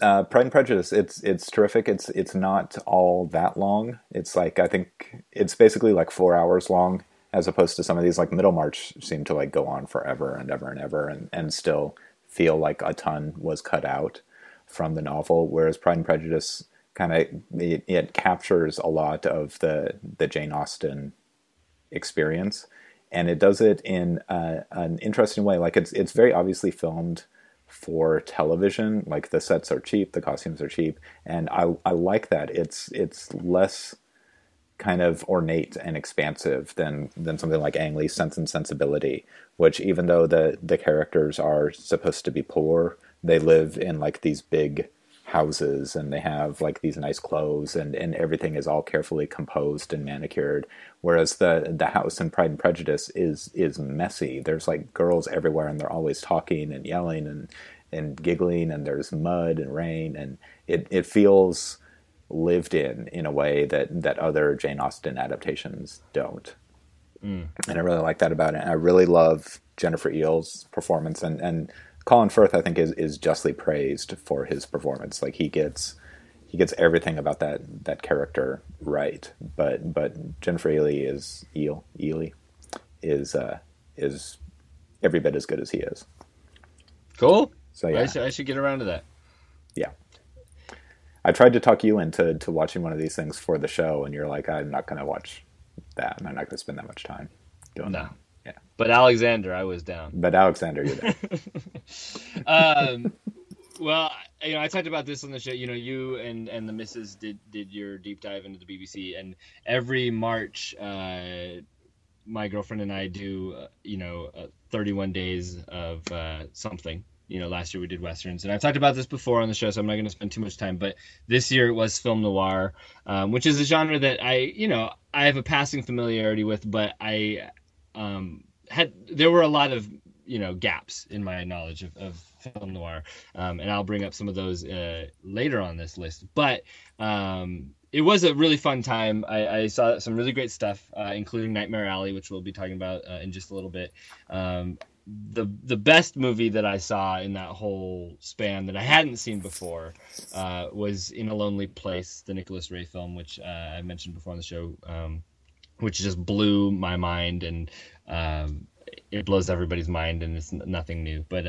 Pride and Prejudice, it's terrific. It's not all that long. It's like, I think it's basically like 4 hours long, as opposed to some of these, like Middlemarch seem to like go on forever and ever and ever, and still feel like a ton was cut out from the novel. Whereas Pride and Prejudice kind of, it captures a lot of the Jane Austen experience, and it does it in an interesting way. Like it's very obviously filmed for television. Like the sets are cheap, the costumes are cheap, and I like that. It's less kind of ornate and expansive than something like Ang Lee's Sense and Sensibility, which even though the characters are supposed to be poor, they live in like these big houses and they have like these nice clothes, and everything is all carefully composed and manicured. Whereas the house in Pride and Prejudice is messy. There's like girls everywhere, and they're always talking and yelling and giggling, and there's mud and rain, and it feels lived in a way that other Jane Austen adaptations don't. And I really like that about it. And I really love Jennifer Ehle's performance, and Colin Firth, I think, is justly praised for his performance. Like he gets everything about that character right. But Jennifer Ehle is every bit as good as he is. Cool. So yeah, I should get around to that. Yeah, I tried to talk you into watching one of these things for the show, and you're like, I'm not going to watch that, and I'm not going to spend that much time doing that. Yeah. But Alexander, I was down. But Alexander, you're down. Well, you know, I talked about this on the show. You know, you and the missus did your deep dive into the BBC, and every March, my girlfriend and I do, 31 days of something. You know, last year we did Westerns, and I've talked about this before on the show, so I'm not going to spend too much time. But this year it was film noir, which is a genre that I have a passing familiarity with, but I there were a lot of gaps in my knowledge of film noir, and I'll bring up some of those later on this list. But it was a really fun time. I saw some really great stuff, including Nightmare Alley, which we'll be talking about in just a little bit. The best movie that I saw in that whole span that I hadn't seen before was In a Lonely Place, the Nicholas Ray film, which I mentioned before on the show, which just blew my mind, and it blows everybody's mind, and it's nothing new. But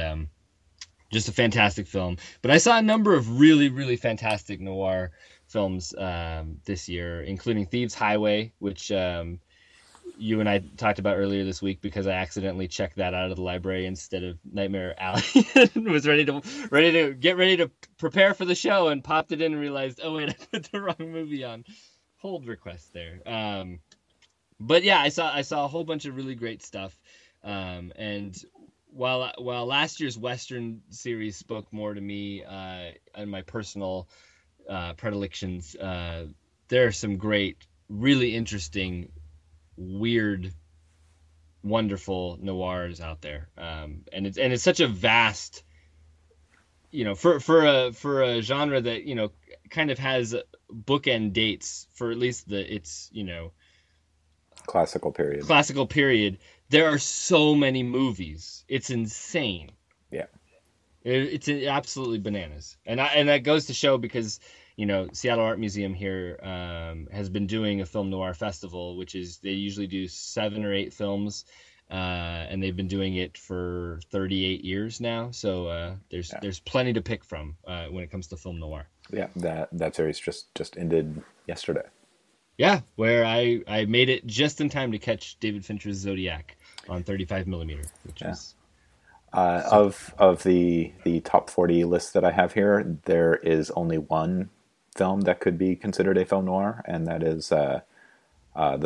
just a fantastic film. But I saw a number of really, really fantastic noir films this year, including Thieves Highway, which... you and I talked about earlier this week, because I accidentally checked that out of the library instead of Nightmare Alley, and was ready to prepare for the show, and popped it in and realized, oh wait, I put the wrong movie on. hold request there. But yeah, I saw a whole bunch of really great stuff. And while last year's Western series spoke more to me and my personal predilections, there are some great, really interesting, weird, wonderful noirs out there. And it's such a vast, you know, for a genre that, you know, kind of has bookend dates for at least its, you know, classical period. There are so many movies. It's insane. Yeah. It's absolutely bananas. And that goes to show because, you know, Seattle Art Museum here has been doing a film noir festival, which is they usually do 7 or 8 films, and they've been doing it for 38 years now. So there's plenty to pick from when it comes to film noir. Yeah, that series just ended yesterday. Yeah, where I made it just in time to catch David Fincher's Zodiac on 35mm, which is of the top 40 list that I have here. There is only one film that could be considered a film noir, and that is The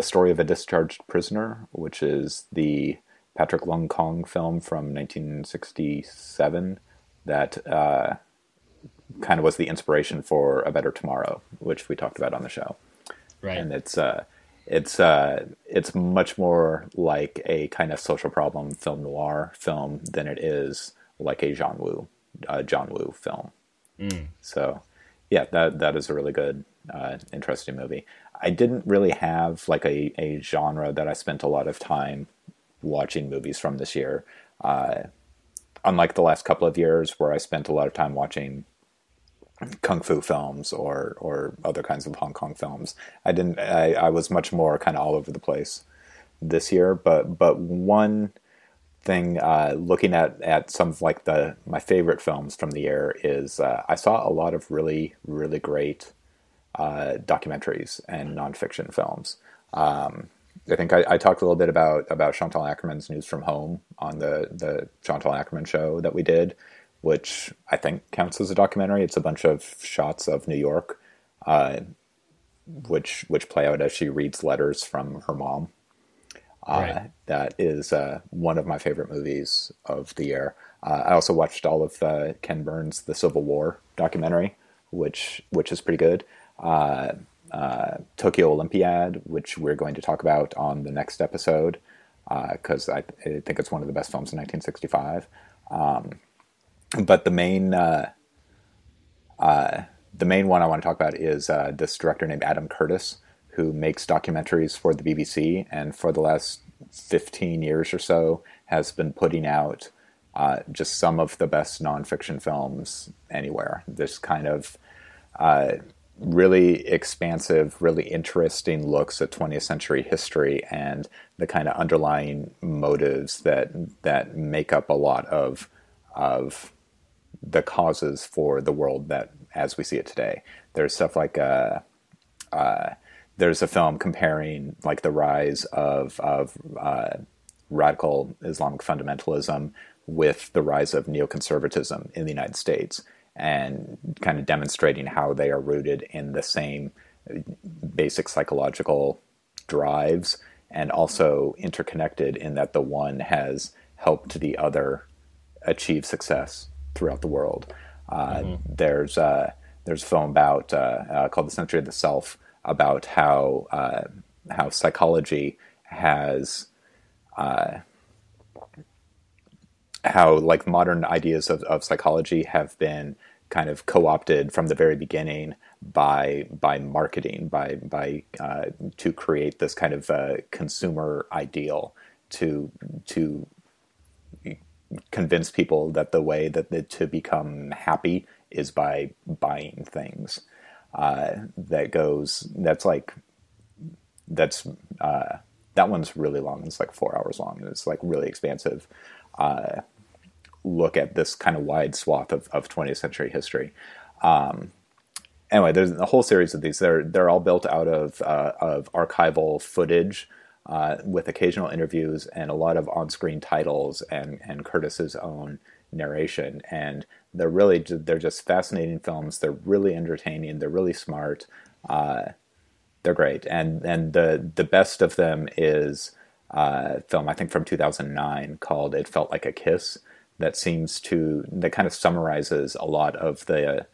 Story of a Discharged Prisoner, which is the Patrick Leung Kong film from 1967 that kind of was the inspiration for A Better Tomorrow, which we talked about on the show. Right. And it's much more like a kind of social problem film noir film than it is like a John Woo film. Mm. So, yeah, that is a really good, interesting movie. I didn't really have like a genre that I spent a lot of time watching movies from this year. Unlike the last couple of years where I spent a lot of time watching kung fu films or other kinds of Hong Kong films. I was much more kind of all over the place this year, but one thing looking at some of like my favorite films from the year is I saw a lot of really, really great documentaries and nonfiction films. I think I talked a little bit about Chantal Ackerman's News from Home on the Chantal Ackerman show that we did, which I think counts as a documentary. It's a bunch of shots of New York, which play out as she reads letters from her mom. Right. That is one of my favorite movies of the year. I also watched all of Ken Burns' The Civil War documentary, which is pretty good. Tokyo Olympiad, which we're going to talk about on the next episode, because I think it's one of the best films in 1965. But the main one I want to talk about is this director named Adam Curtis, who makes documentaries for the BBC, and for the last 15 years or so has been putting out just some of the best nonfiction films anywhere. This kind of really expansive, really interesting looks at 20th century history and the kind of underlying motives that make up a lot of the causes for the world that as we see it today. There's stuff like there's a film comparing like the rise of radical Islamic fundamentalism with the rise of neoconservatism in the United States, and kind of demonstrating how they are rooted in the same basic psychological drives, and also interconnected in that the one has helped the other achieve success throughout the world. There's a film about called The Century of the Self, about how psychology has how like modern ideas of psychology have been kind of co-opted from the very beginning by marketing, by to create this kind of consumer ideal to convince people that the way to become happy is by buying things. That one's really long. It's like 4 hours long, and it's like really expansive look at this kind of wide swath of 20th century history. Anyway, there's a whole series of these. They're all built out of archival footage, with occasional interviews and a lot of on-screen titles and Curtis's own narration. And they're just fascinating films. They're really entertaining. They're really smart. They're great. And the best of them is a film, I think, from 2009 called It Felt Like a Kiss, that kind of summarizes a lot of the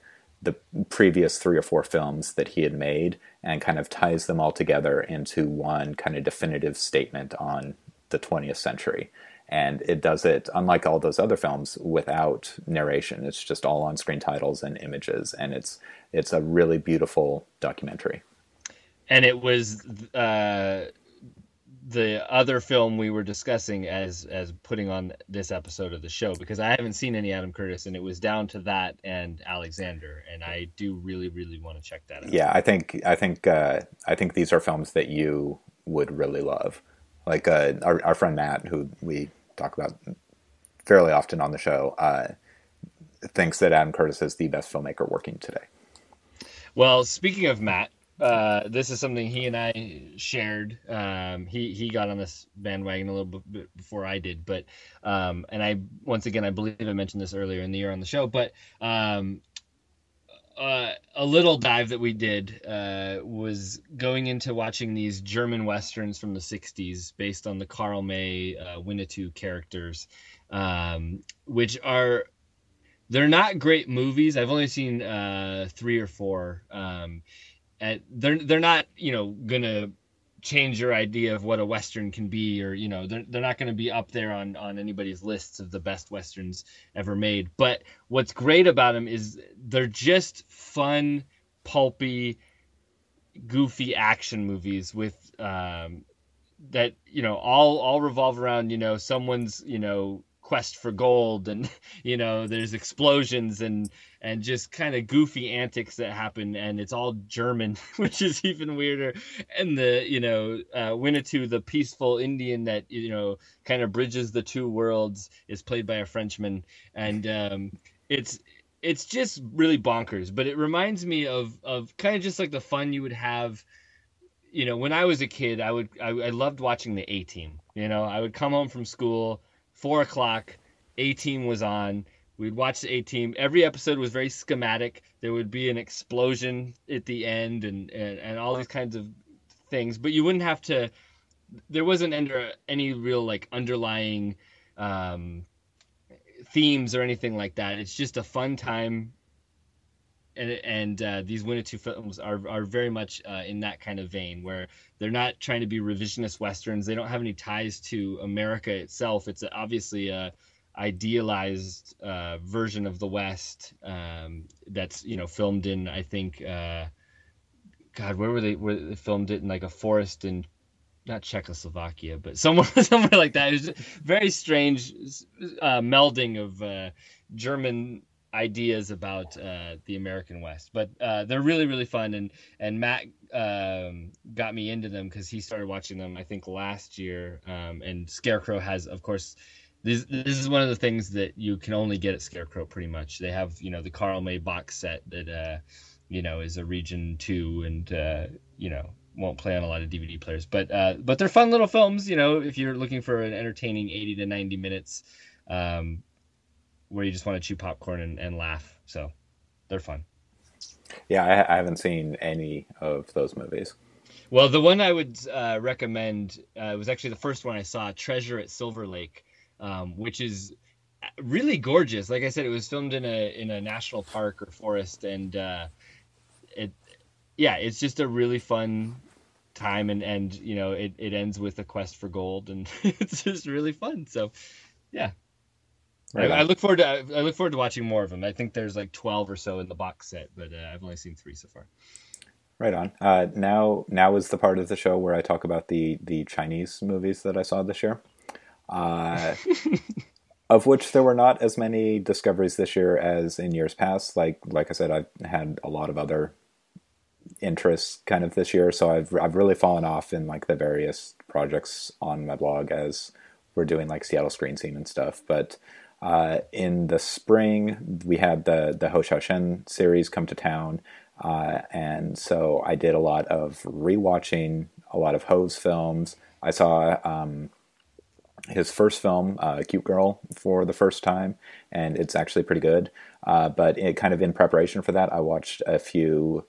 previous three or four films that he had made and kind of ties them all together into one kind of definitive statement on the 20th century. And it does it, unlike all those other films, without narration. It's just all on-screen titles and images, and it's a really beautiful documentary. And it was the other film we were discussing as putting on this episode of the show, because I haven't seen any Adam Curtis, and it was down to that and Alexander, and I do really, really want to check that out. Yeah, I think these are films that you would really love. Like our friend Matt, who we talk about fairly often on the show, thinks that Adam Curtis is the best filmmaker working today. Well, speaking of Matt, this is something he and I shared. He got on this bandwagon a little bit before I did, but and I once again I believe I mentioned this earlier in the year on the show, but a little dive that we did was going into watching these German Westerns from the 60s based on the Karl May Winnetou characters, which are, they're not great movies. I've only seen three or four. They're not, going to change your idea of what a Western can be, or, they're not going to be up there on anybody's lists of the best Westerns ever made. But what's great about them is they're just fun, pulpy, goofy action movies with, that, all revolve around, someone's, quest for gold, and, there's explosions and just kind of goofy antics that happen, and it's all German, which is even weirder. And the, Winnetou, the peaceful Indian that, kind of bridges the two worlds, is played by a Frenchman. And it's just really bonkers, but it reminds me of kind of just like the fun you would have. When I was a kid, I loved watching the A-Team. I would come home from school, 4 o'clock, A-Team was on. We'd watch the A-Team. Every episode was very schematic. There would be an explosion at the end and all these kinds of things. But you wouldn't have to... There wasn't any real underlying themes or anything like that. It's just a fun time. And these Winnetou films are very much in that kind of vein, where they're not trying to be revisionist Westerns. They don't have any ties to America itself. It's obviously a idealized version of the West that's filmed in, I think, where they filmed it in a forest in, not Czechoslovakia, but somewhere like that. It was very strange melding of German ideas about the American West, but they're really, really fun. And Matt got me into them because he started watching them, I think, last year. And Scarecrow has, of course, this is one of the things that you can only get at Scarecrow, pretty much. They have, the Karl May box set that, is a region 2 and, won't play on a lot of DVD players, but they're fun little films, if you're looking for an entertaining 80 to 90 minutes, where you just want to chew popcorn and laugh. So they're fun. Yeah, I haven't seen any of those movies. Well, the one I would recommend, it was actually the first one I saw, Treasure at Silver Lake, which is really gorgeous. Like I said, it was filmed in a national park or forest, and it's just a really fun time, and it ends with a quest for gold, and it's just really fun. So yeah. Right. I look forward to watching more of them. I think there's 12 or so in the box set, but I've only seen 3 so far. Right on. Now is the part of the show where I talk about the Chinese movies that I saw this year, of which there were not as many discoveries this year as in years past. Like I said, I've had a lot of other interests kind of this year, so I've really fallen off in the various projects on my blog as we're doing Seattle Screen Scene and stuff, but. In the spring, we had the Hou Hsiao-hsien series come to town, and so I did a lot of rewatching a lot of Hou's films. I saw his first film, Cute Girl, for the first time, and it's actually pretty good. But in preparation for that, I watched a few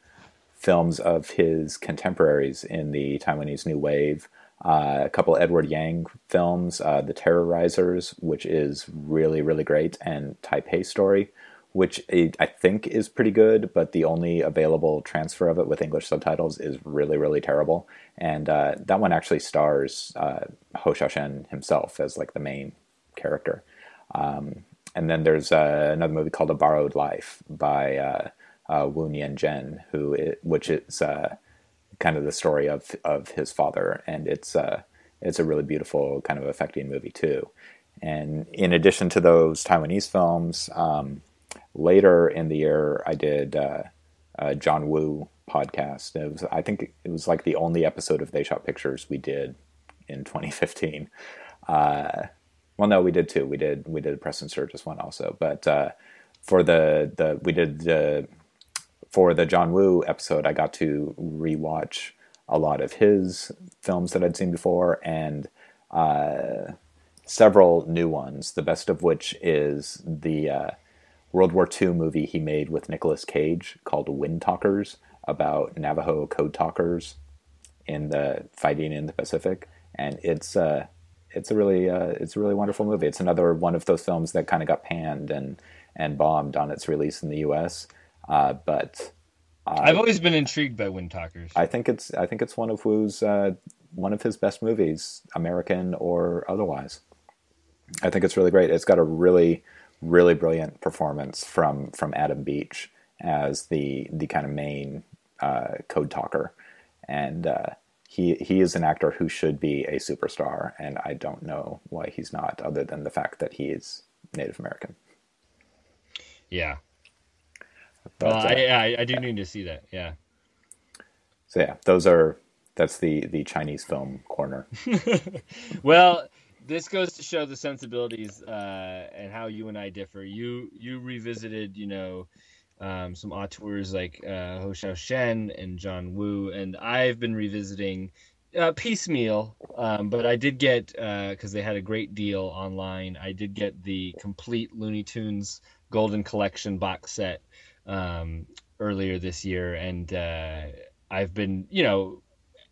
films of his contemporaries in the Taiwanese New Wave. A couple Edward Yang films, The Terrorizers, which is really, really great, and Taipei Story, which I think is pretty good, but the only available transfer of it with English subtitles is really, really terrible. And that one actually stars Hou Hsiao-hsien himself as like the main character. And then there's another movie called A Borrowed Life by Wu Nianzhen, which is kind of the story of his father, and it's a really beautiful, kind of affecting movie too. And in addition to those Taiwanese films, later in the year I did a John Woo podcast. I think it was like the only episode of They Shot Pictures we did in 2015. Well, no, we did two. We did a Press and Sturgis one also, but for the John Woo episode, I got to rewatch a lot of his films that I'd seen before, and several new ones, the best of which is the World War II movie he made with Nicolas Cage called Windtalkers, about Navajo code talkers fighting in the Pacific. And it's a really wonderful movie. It's another one of those films that kind of got panned and bombed on its release in the U.S., but I've always been intrigued by Windtalkers. I think it's one of Woo's one of his best movies, American or otherwise. I think it's really great. It's got a really, really brilliant performance from Adam Beach as the kind of main code talker, and he is an actor who should be a superstar, and I don't know why he's not, other than the fact that he is Native American. Yeah. But, I do need to see that. Yeah. So yeah, that's the Chinese film corner. Well, this goes to show the sensibilities and how you and I differ. You revisited, some auteurs like Hou Hsiao-hsien and John Woo, and I've been revisiting piecemeal. But I did get because they had a great deal online. I did get the complete Looney Tunes Golden Collection box set earlier this year, and I've been,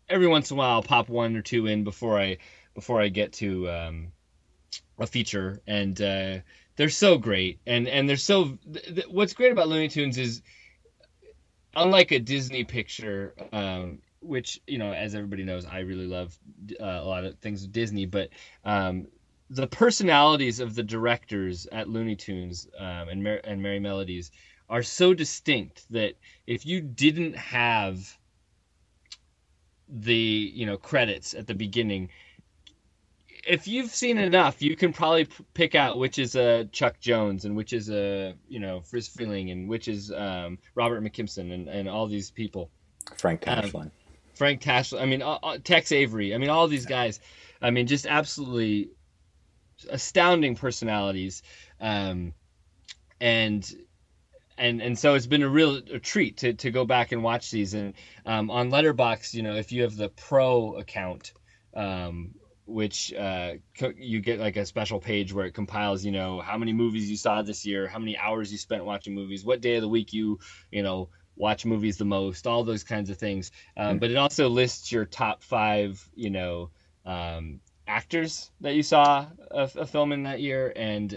every once in a while I'll pop one or two in before I get to a feature, and they're so great, and they're so what's great about Looney Tunes is, unlike a Disney picture, which as everybody knows, I really love a lot of things with Disney, but the personalities of the directors at Looney Tunes and Merrie Melodies are so distinct that if you didn't have the credits at the beginning, if you've seen enough, you can probably pick out which is a Chuck Jones and which is a Friz Freleng and which is Robert McKimson and all these people. Frank Tashlin. I mean, Tex Avery. I mean, all these guys. I mean, just absolutely astounding personalities, and so it's been a real treat to go back and watch these. And on Letterboxd, if you have the pro account, which you get like a special page where it compiles, how many movies you saw this year, how many hours you spent watching movies, what day of the week you watch movies the most, all those kinds of things. But it also lists your top five, actors that you saw a film in that year, and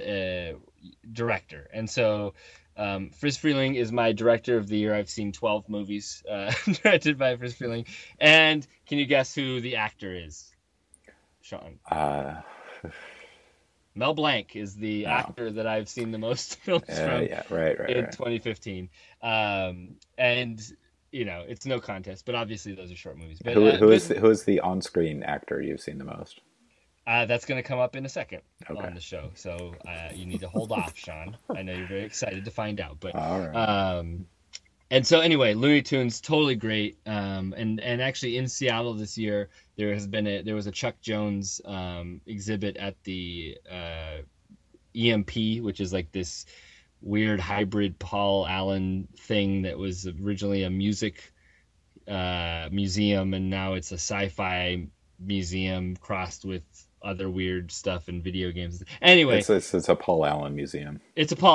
director. And so Friz Freleng is my director of the year. I've seen 12 movies directed by Friz Freleng. And can you guess who the actor is, Sean? Mel Blanc is the actor that I've seen the most films from in 2015. It's no contest, but obviously those are short movies. But, who is the on-screen actor you've seen the most? That's going to come up in a second on the show, so you need to hold off, Sean. I know you're very excited to find out, but all right. And so anyway, Looney Tunes, totally great. And actually in Seattle this year, there was a Chuck Jones exhibit at the EMP, which is like this weird hybrid Paul Allen thing that was originally a music museum, and now it's a sci-fi museum crossed with other weird stuff and video games. Anyway, it's a Paul Allen museum. It's all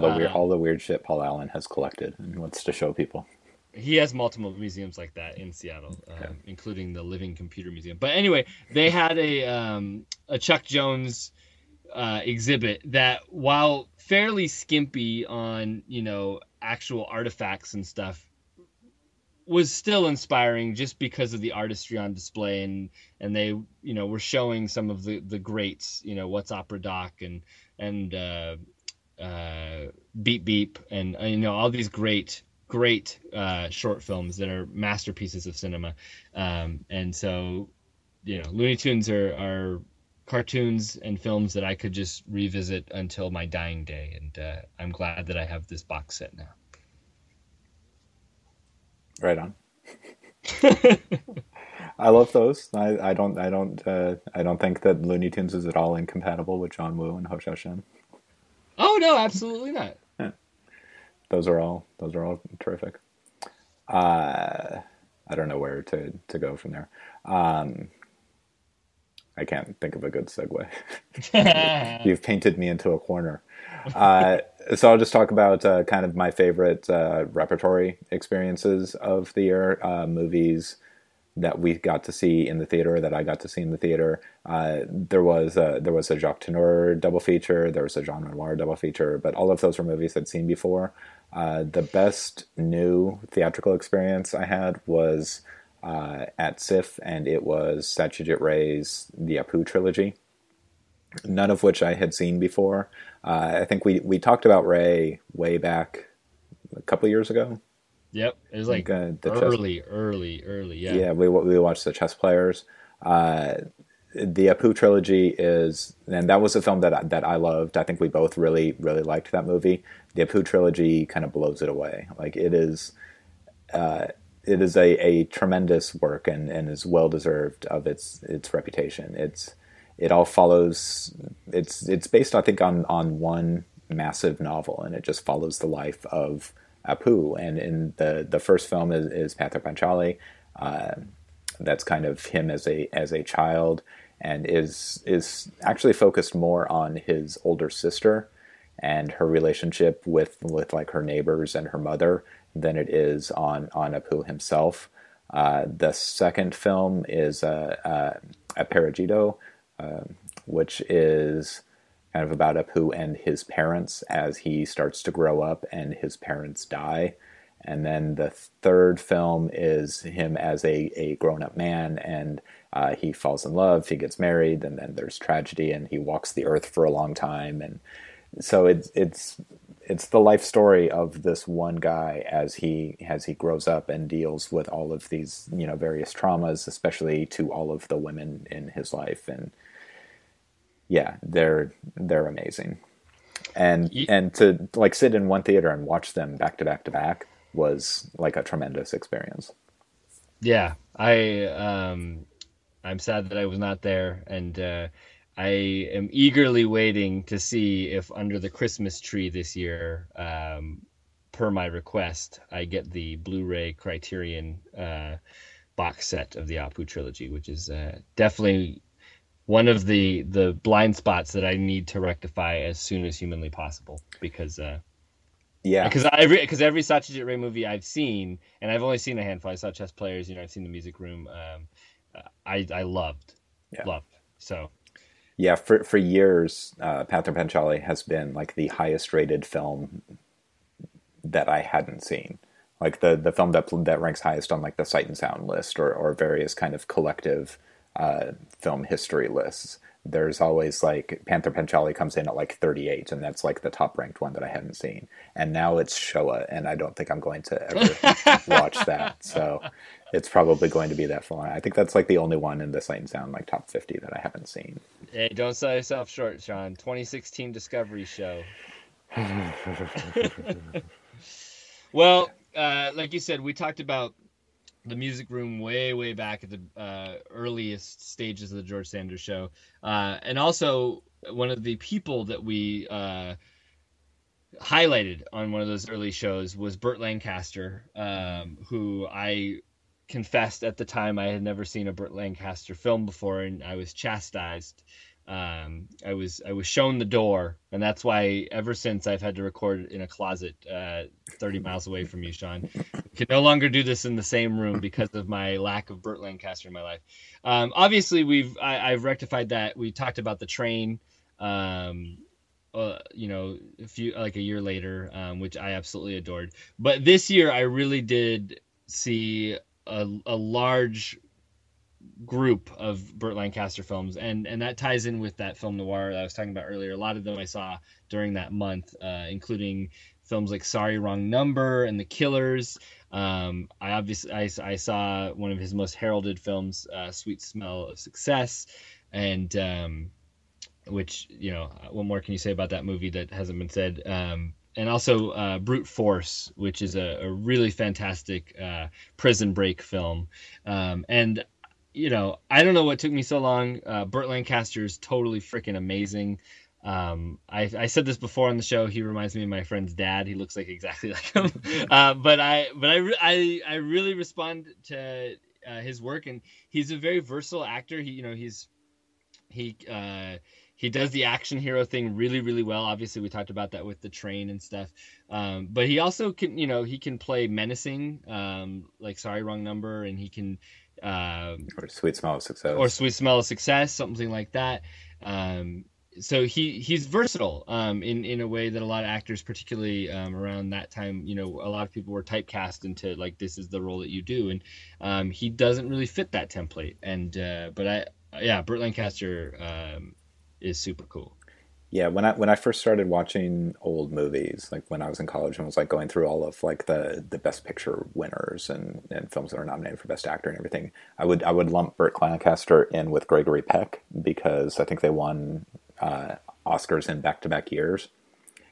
the weird shit Paul Allen has collected and wants to show people. He has multiple museums like that in Seattle, including the Living Computer Museum. But anyway, they had a Chuck Jones exhibit that, while fairly skimpy on, you know, actual artifacts and stuff, was still inspiring just because of the artistry on display. And they, you know, were showing some of the greats, you know, What's Opera Doc and Beep Beep and, you know, all these great short films that are masterpieces of cinema. And so, you know, Looney Tunes are cartoons and films that I could just revisit until my dying day. And I'm glad that I have this box set now. Right on. I love those. I don't think that Looney Tunes is at all incompatible with John Woo and Hou Hsiao-hsien. Oh no, absolutely not. Those are all terrific. I don't know where to go from there. I can't think of a good segue. You've painted me into a corner. So I'll just talk about kind of my favorite repertory experiences of the year, movies that we got to see in the theater, that I got to see in the theater. There was a Jacques Tourneur double feature, there was a Jean Renoir double feature, but all of those were movies I'd seen before. The best new theatrical experience I had was at SIFF, and it was Satyajit Ray's The Apu trilogy, none of which I had seen before. I think we talked about Ray way back a couple years ago. Yep, it was like early. Yeah, yeah. We watched The Chess Players. The Apu trilogy is, and that was a film that I loved. I think we both really, really liked that movie. The Apu trilogy kind of blows it away. Like it is a tremendous work and is well deserved of its reputation. It all follows. It's based, I think, on one massive novel, and it just follows the life of Apu, and in the first film is Pather Panchali. That's kind of him as a child, and is actually focused more on his older sister and her relationship with like her neighbors and her mother than it is on Apu himself. The second film is Aparejido, which is kind of about Apu and his parents as he starts to grow up and his parents die. And then the third film is him as a grown-up man, and he falls in love, he gets married, and then there's tragedy, and he walks the earth for a long time. And so it's the life story of this one guy as he grows up and deals with all of these, you know, various traumas, especially to all of the women in his life. And yeah, they're amazing, and to like sit in one theater and watch them back to back was like a tremendous experience. Yeah, I'm sad that I was not there, and I am eagerly waiting to see if Under the Christmas Tree this year, per my request, I get the Blu-ray Criterion box set of the Apu trilogy, which is definitely one of the blind spots that I need to rectify as soon as humanly possible, because every Satyajit Ray movie I've seen, and I've only seen a handful. I saw Chess Players, you know, I've seen The Music Room. I loved. So yeah, for years, Pather Panchali has been like the highest rated film that I hadn't seen. Like the film that ranks highest on like the Sight and Sound list or various kind of collective film history lists. There's always like Pather Panchali comes in at like 38, and that's like the top ranked one that I haven't seen. And now it's Shoah, and I don't think I'm going to ever watch that. So it's probably going to be that for long. I think that's like the only one in the Sight and Sound like top 50 that I haven't seen. Hey, don't sell yourself short, Sean. 2016 Discovery show. Well, like you said, we talked about The Music Room way back at the earliest stages of the George Sanders Show. And also one of the people that we highlighted on one of those early shows was Burt Lancaster, who I confessed at the time I had never seen a Burt Lancaster film before, and I was chastised I was shown the door, and that's why ever since I've had to record in a closet 30 miles away from you, Sean. Can no longer do this in the same room because of my lack of Burt Lancaster in my life. Obviously, I've rectified that. We talked about the train, a year later, which I absolutely adored. But this year, I really did see a large group of Burt Lancaster films, and that ties in with that film noir that I was talking about earlier. A lot of them I saw during that month, including films like Sorry, Wrong Number and The Killers. I saw one of his most heralded films, Sweet Smell of Success, and which, you know, what more can you say about that movie that hasn't been said? And also Brute Force, which is a really fantastic prison break film. And you know, I don't know what took me so long. Burt Lancaster is totally freaking amazing. I said this before on the show. He reminds me of my friend's dad. He looks exactly like him. But I really respond to his work, and he's a very versatile actor. He does the action hero thing really, really well. Obviously, we talked about that with the train and stuff. But he also can, you know, he can play menacing, like Sorry, Wrong Number, and he can. Or Sweet Smell of Success. Or Sweet Smell of Success, something like that. So he's versatile in a way that a lot of actors, particularly around that time, you know, a lot of people were typecast into like, this is the role that you do. And he doesn't really fit that template. And Burt Lancaster is super cool. Yeah, when I first started watching old movies, like when I was in college and was like going through all of like the Best Picture winners and films that are nominated for Best Actor and everything, I would lump Burt Lancaster in with Gregory Peck, because I think they won Oscars in back-to-back years,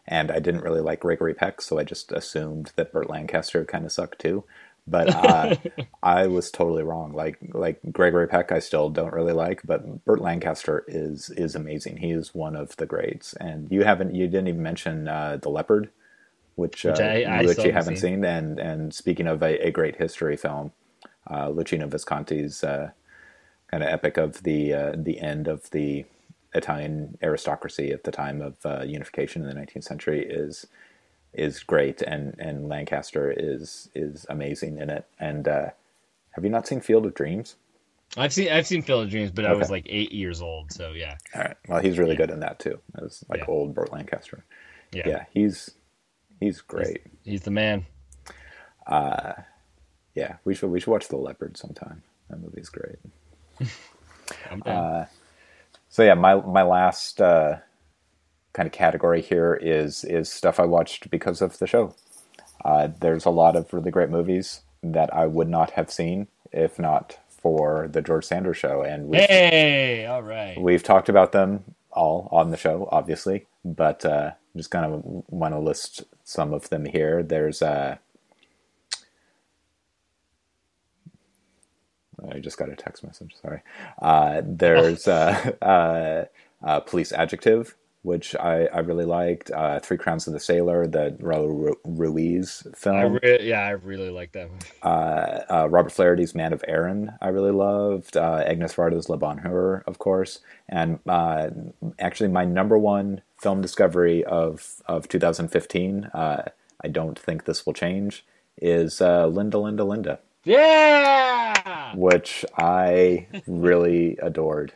and I didn't really like Gregory Peck, so I just assumed that Burt Lancaster kind of sucked too. But I was totally wrong. Like Gregory Peck, I still don't really like, but Burt Lancaster is amazing. He is one of the greats. And you didn't even mention The Leopard, which you haven't seen. And speaking of a great history film, Luchino Visconti's kind of epic of the end of the Italian aristocracy at the time of unification in the 19th century is great, and Lancaster is amazing in it. And have you not seen Field of Dreams? I've seen Field of Dreams, but okay. I was like 8 years old, so yeah. All right. Well, he's really good in that too. It was like old Burt Lancaster. Yeah. Yeah, he's great. He's the man. Yeah, we should watch The Leopard sometime. That movie's great. I'm down. So yeah, my last kind of category here is stuff I watched because of the show. There's a lot of really great movies that I would not have seen if not for the George Sanders Show, and all right, we've talked about them all on the show, obviously, but I'm just gonna want to list some of them here. There's I just got a text message. Sorry. There's Police Adjective, which I really liked. Three Crowns and the Sailor, the Raul Ruiz film. I really liked that one. Robert Flaherty's Man of Erin, I really loved. Agnes Varda's La Bonheur, of course. And actually my number one film discovery of 2015, I don't think this will change, is Linda. Yeah! Which I really adored.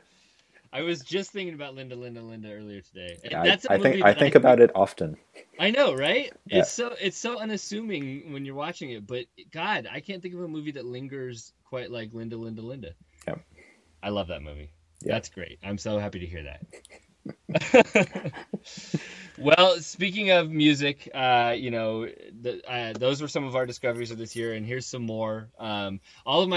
I was just thinking about Linda earlier today. And that's a movie I think about it often. I know, right? Yeah. It's so unassuming when you're watching it, but God, I can't think of a movie that lingers quite like Linda. Yeah. I love that movie. Yeah. That's great. I'm so happy to hear that. Well, speaking of music, those were some of our discoveries of this year, and here's some more. All of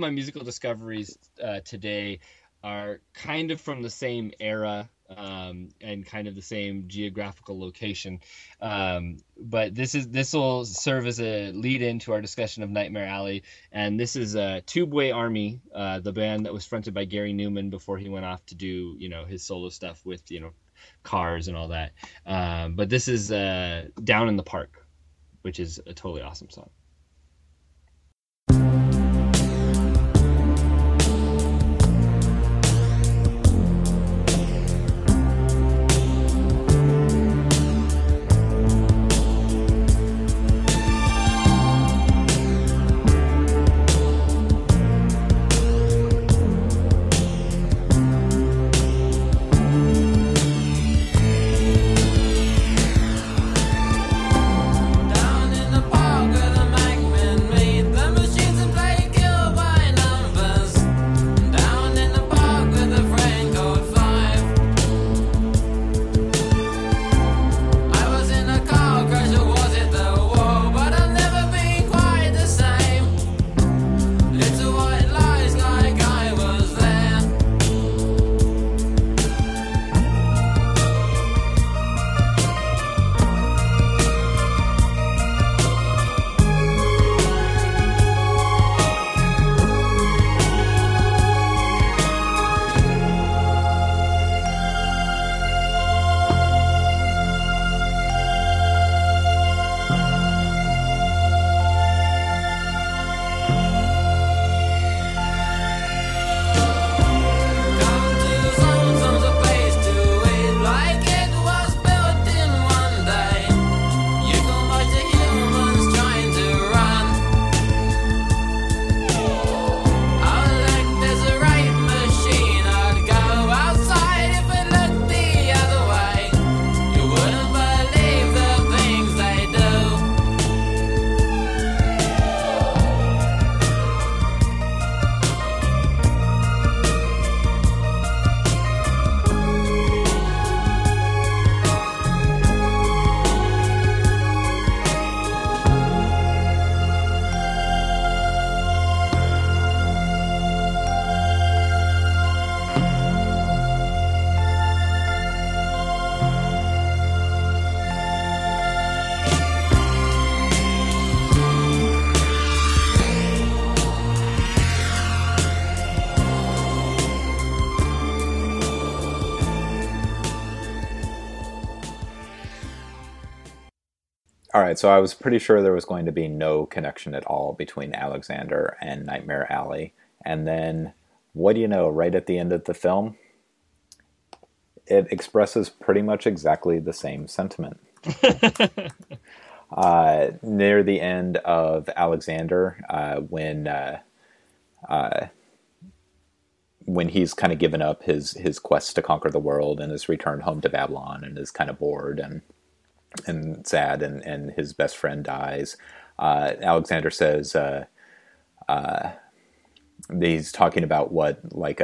my musical discoveries today are kind of from the same era and kind of the same geographical location. But this will serve as a lead in to our discussion of Nightmare Alley. And this is Tubeway Army, the band that was fronted by Gary Newman before he went off to do, you know, his solo stuff with, you know, Cars and all that. But this is Down in the Park, which is a totally awesome song. All right, so I was pretty sure there was going to be no connection at all between Alexander and Nightmare Alley. And then, what do you know, right at the end of the film, it expresses pretty much exactly the same sentiment. Near the end of Alexander, when he's kind of given up his quest to conquer the world and has returned home to Babylon and is kind of bored and sad and his best friend dies, Alexander says, he's talking about what, like,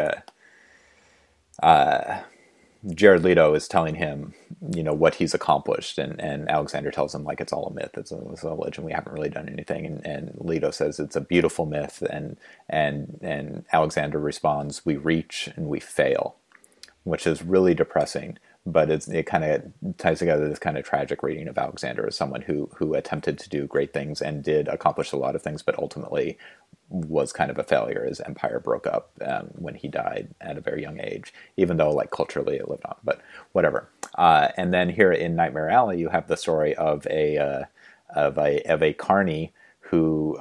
Jared Leto is telling him, you know, what he's accomplished, and Alexander tells him, like, it's all a myth, it's a legend, we haven't really done anything, and Leto says it's a beautiful myth, and Alexander responds, we reach and we fail, which is really depressing, but it kind of ties together this kind of tragic reading of Alexander as someone who attempted to do great things and did accomplish a lot of things, but ultimately was kind of a failure. His empire broke up when he died at a very young age, even though, like, culturally it lived on, but whatever. And then here in Nightmare Alley, you have the story of a carny who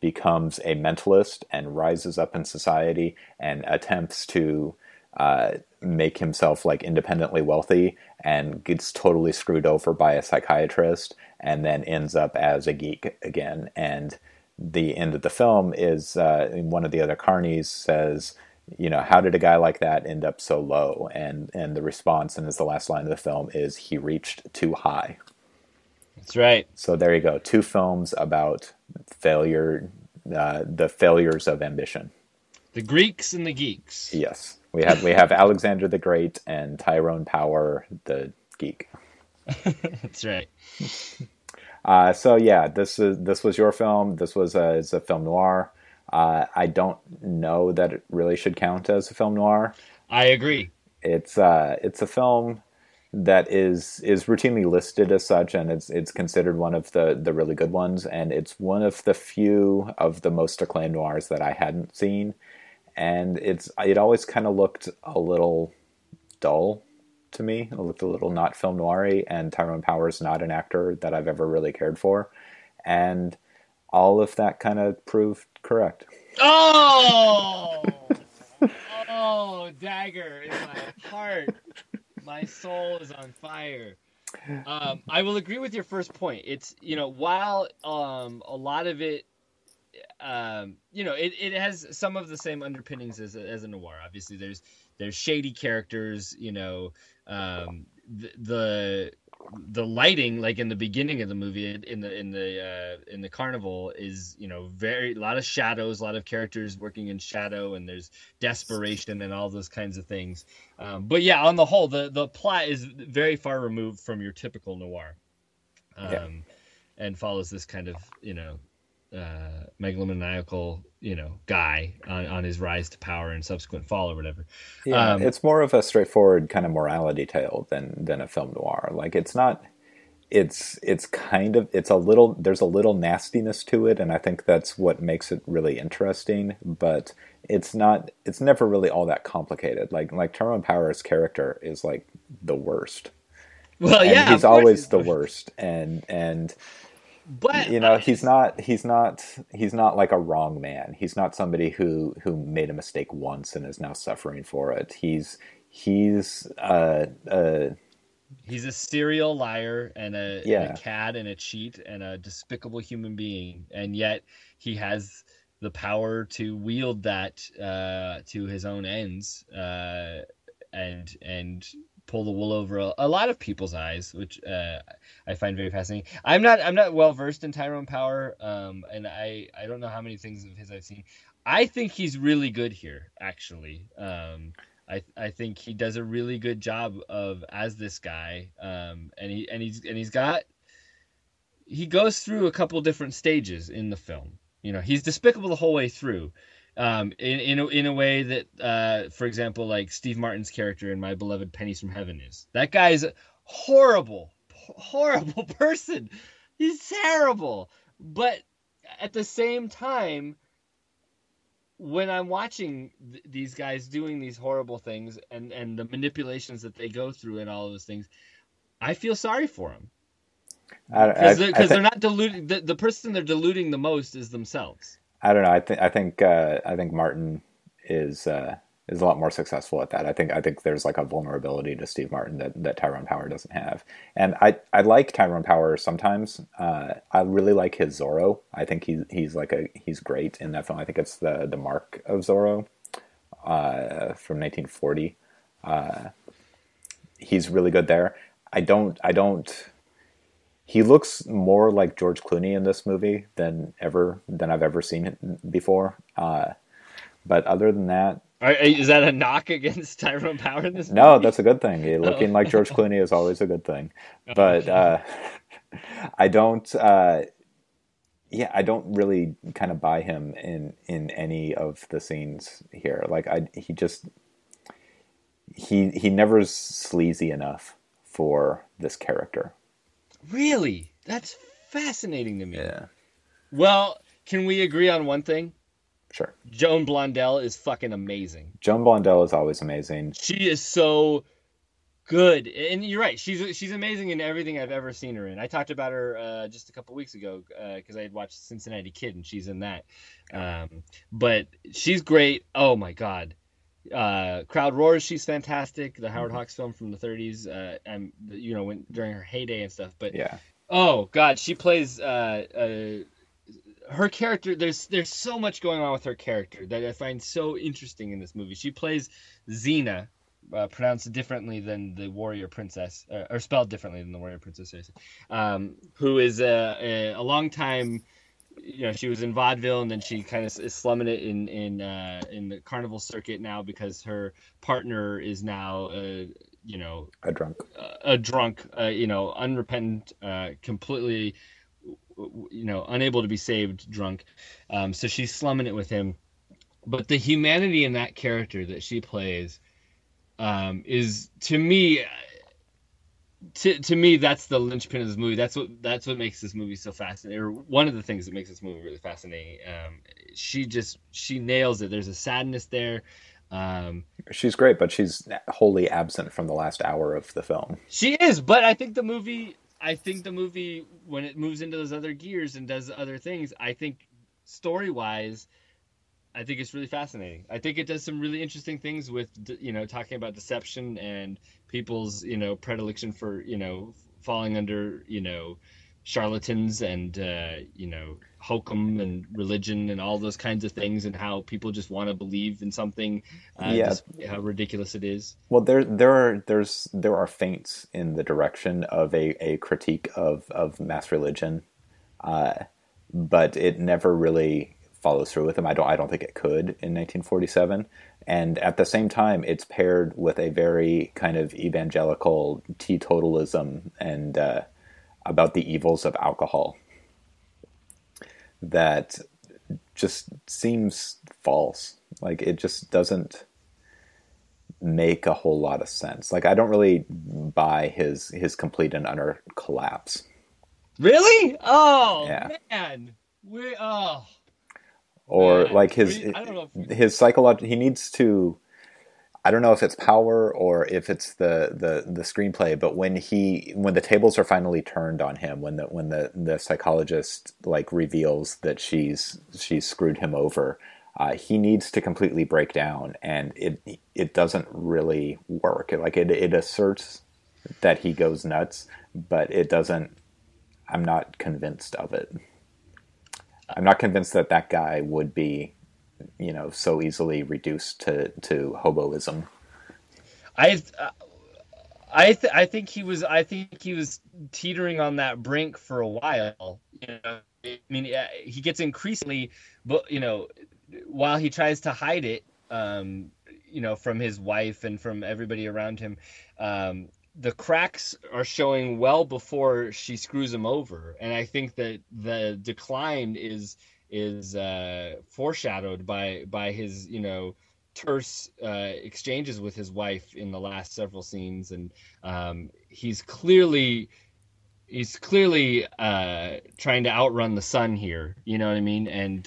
becomes a mentalist and rises up in society and attempts to make himself, like, independently wealthy, and gets totally screwed over by a psychiatrist, and then ends up as a geek again. And the end of the film is one of the other carnies says, you know, how did a guy like that end up so low? And the response, and it's the last line of the film, is he reached too high. That's right. So there you go. Two films about failure, the failures of ambition. The Greeks and the geeks. Yes. We have Alexander the Great and Tyrone Power the geek. That's right. So yeah, this was your film. This was a film noir. I don't know that it really should count as a film noir. I agree. It's a film that is routinely listed as such, and it's considered one of the really good ones, and it's one of the few of the most acclaimed noirs that I hadn't seen, and it always kind of looked a little dull to me. It looked a little not film noir-y, and Tyrone Power's not an actor that I've ever really cared for, and all of that kind of proved correct. Oh, oh, dagger in my heart, my soul is on fire. I will agree with your first point. It's, you know, while a lot of it, you know, it has some of the same underpinnings as a noir. Obviously, there's shady characters, you know, the lighting, like in the beginning of the movie, in the carnival, is, you know, very, a lot of shadows, a lot of characters working in shadow, and there's desperation and all those kinds of things. But yeah, on the whole, the plot is very far removed from your typical noir, yeah, and follows this kind of, you know, megalomaniacal, you know, guy on his rise to power and subsequent fall or whatever. Yeah, it's more of a straightforward kind of morality tale than a film noir. Like, it's not, it's kind of, it's a little, there's a little nastiness to it, and I think that's what makes it really interesting. But it's not, it's never really all that complicated. Like Tyrone Power's character is, like, the worst. Well, and yeah, he's always the worst, and. But, you know, he's not like a wrong man. He's not somebody who made a mistake once and is now suffering for it. He's a serial liar and a cad and a cheat and a despicable human being. And yet he has the power to wield that to his own ends and pull the wool over a lot of people's eyes, which I find very fascinating. I'm not well versed in Tyrone Power, and I don't know how many things of his I've seen. I think he's really good here, actually. I think he does a really good job as this guy, and he goes through a couple different stages in the film. You know, he's despicable the whole way through. In a way that, for example, like Steve Martin's character in My Beloved Pennies from Heaven is. That guy's a horrible person. He's terrible. But at the same time, when I'm watching these guys doing these horrible things and the manipulations that they go through and all of those things, I feel sorry for them. Because they're not diluting the person they're diluting the most is themselves. I don't know. I think Martin is a lot more successful at that. I think there's like a vulnerability to Steve Martin that Tyrone Power doesn't have. And I like Tyrone Power sometimes. I really like his Zorro. I think he's great in that film. I think it's the Mark of Zorro from 1940. He's really good there. I don't. He looks more like George Clooney in this movie than I've ever seen him before. But other than that, is that a knock against Tyrone Power in this movie? No, that's a good thing. Looking like George Clooney is always a good thing. But I don't really kind of buy him in any of the scenes here. Like he never's sleazy enough for this character. Really? That's fascinating to me. Yeah. Well, can we agree on one thing? Sure. Joan Blondell is fucking amazing. Joan Blondell is always amazing. She is so good. And you're right. She's amazing in everything I've ever seen her in. I talked about her just a couple weeks ago because I had watched Cincinnati Kid and she's in that. But she's great. Oh, my God. Crowd Roars, she's fantastic. The Howard Hawks film from the 1930s, and during her heyday and stuff. But yeah, oh God, she plays her character. There's so much going on with her character that I find so interesting in this movie. She plays Xena, pronounced differently than the warrior princess, or spelled differently than the warrior princess, who is a long time. She was in vaudeville and then she kind of is slumming it in the carnival circuit now because her partner is now, a drunk, unrepentant, completely, unable to be saved drunk. So she's slumming it with him. But the humanity in that character that she plays is to me. To me, that's the linchpin of this movie. That's what makes this movie so fascinating. Or one of the things that makes this movie really fascinating. She nails it. There's a sadness there. She's great, but she's wholly absent from the last hour of the film. She is, but I think the movie when it moves into those other gears and does other things, I think story-wise, I think it's really fascinating. I think it does some really interesting things with, talking about deception and people's, predilection for, falling under, charlatans and, hokum and religion and all those kinds of things and how people just want to believe in something, how ridiculous it is. Well, there are feints in the direction of a critique of mass religion, but it never really follows through with them. I don't think it could in 1947. And at the same time, it's paired with a very kind of evangelical teetotalism and about the evils of alcohol that just seems false. Like it just doesn't make a whole lot of sense. Like I don't really buy his complete and utter collapse. Really? Oh yeah. Man. His psychological, he needs to, I don't know if it's power or if it's the screenplay, but when the tables are finally turned on him, when the psychologist like reveals that she's screwed him over, he needs to completely break down and it doesn't really work. Like it asserts that he goes nuts, but it doesn't, I'm not convinced of it. I'm not convinced that guy would be, so easily reduced to hoboism. I think he was teetering on that brink for a while. I mean, he gets increasingly, but while he tries to hide it, from his wife and from everybody around him, the cracks are showing well before she screws him over. And I think that the decline is foreshadowed by his, terse exchanges with his wife in the last several scenes. And he's clearly, he's clearly trying to outrun the sun here. You know what I mean? And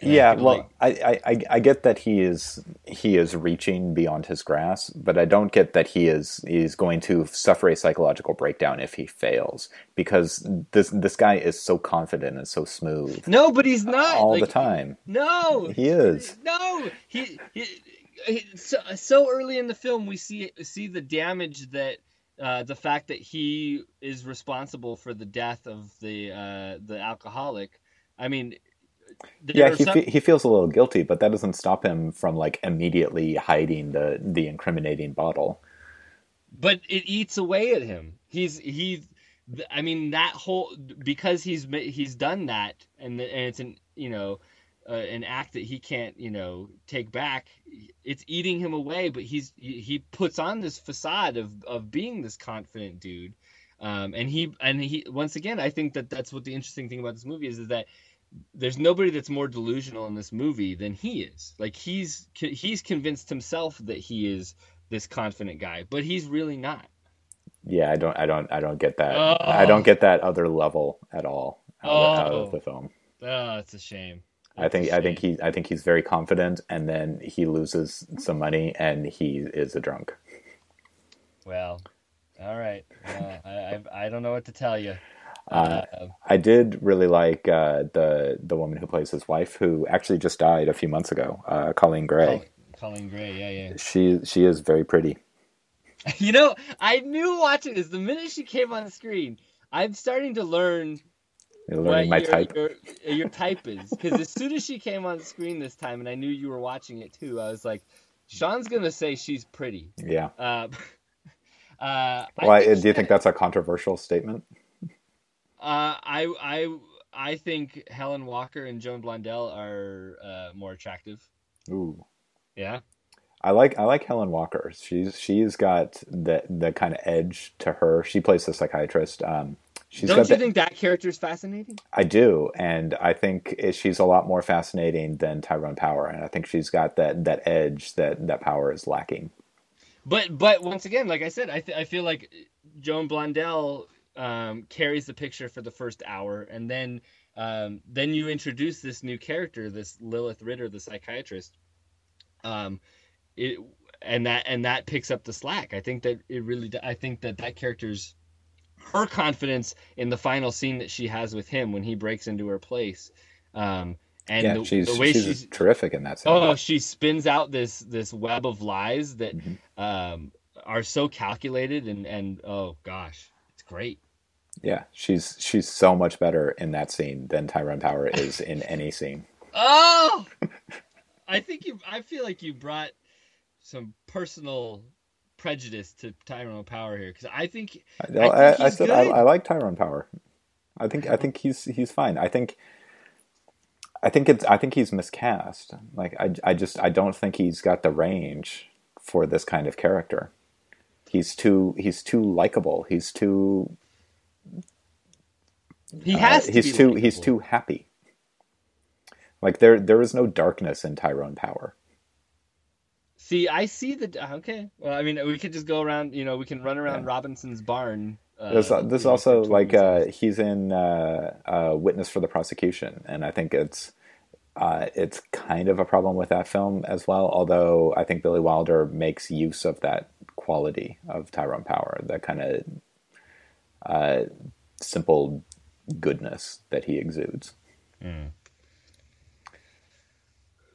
yeah, I get that he is reaching beyond his grasp, but I don't get that he's going to suffer a psychological breakdown if he fails, because this guy is so confident and so smooth. No, but he's not all the time. No, he is. No, so early in the film we see the damage that. The fact that he is responsible for the death of the alcoholic. I mean, he feels a little guilty, but that doesn't stop him from like immediately hiding the incriminating bottle. But it eats away at him. Because he's done that, and it's an act that he can't take back. It's eating him away, but he puts on this facade of being this confident dude, and he once again, I think that's what the interesting thing about this movie is that there's nobody that's more delusional in this movie than he is. Like he's convinced himself that he is this confident guy, but he's really not. Yeah, I don't get that. Oh. I don't get that other level at all out of the film. Oh, it's a shame. I think he's very confident, and then he loses some money, and he is a drunk. Well, all right. I don't know what to tell you. I did really like the woman who plays his wife, who actually just died a few months ago, Colleen Gray. Colleen Gray, yeah. She is very pretty. I knew watching this the minute she came on the screen. I'm starting to learn. You're learning my type. Your type is. Because as soon as she came on the screen this time, and I knew you were watching it too, I was like, Sean's going to say she's pretty. Yeah. Do you think that's a controversial statement? I think Helen Walker and Joan Blondell are more attractive. Ooh. Yeah. I like Helen Walker. She's got the kind of edge to her. She plays the psychiatrist. Don't you think that character is fascinating? I do, and I think she's a lot more fascinating than Tyrone Power, and I think she's got that edge that Power is lacking. But once again, like I said, I feel like Joan Blondell carries the picture for the first hour, and then you introduce this new character, this Lilith Ritter, the psychiatrist, and that picks up the slack. I think that it really. I think that character's. Her confidence in the final scene that she has with him when he breaks into her place, she's terrific in that scene. Oh, she spins out this web of lies that are so calculated and oh gosh, it's great. Yeah, she's so much better in that scene than Tyrone Power is in any scene. Oh, I feel like you brought some personal. Prejudice to Tyrone Power here because I like Tyrone Power. I think he's fine. I think he's miscast. Like I don't think he's got the range for this kind of character. He's too likable. He's too happy. Like there is no darkness in Tyrone Power. See, I see the... Okay. Well, I mean, we could just go around, we can run around Robinson's barn. This also, like, he's in Witness for the Prosecution, and I think it's kind of a problem with that film as well, although I think Billy Wilder makes use of that quality of Tyrone Power, that kind of simple goodness that he exudes. Mm.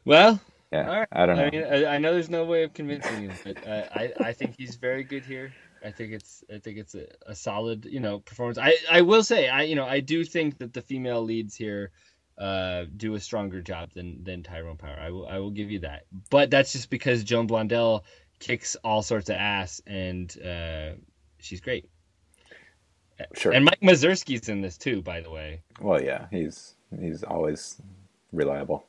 Well... Yeah, all right. I don't know. I mean, I know there's no way of convincing you, but I think he's very good here. I think it's a solid, performance. I will say, I do think that the female leads here do a stronger job than Tyrone Power. I will give you that. But that's just because Joan Blondell kicks all sorts of ass, and she's great. Sure. And Mike Mazursky's in this too, by the way. Well, yeah, he's always reliable.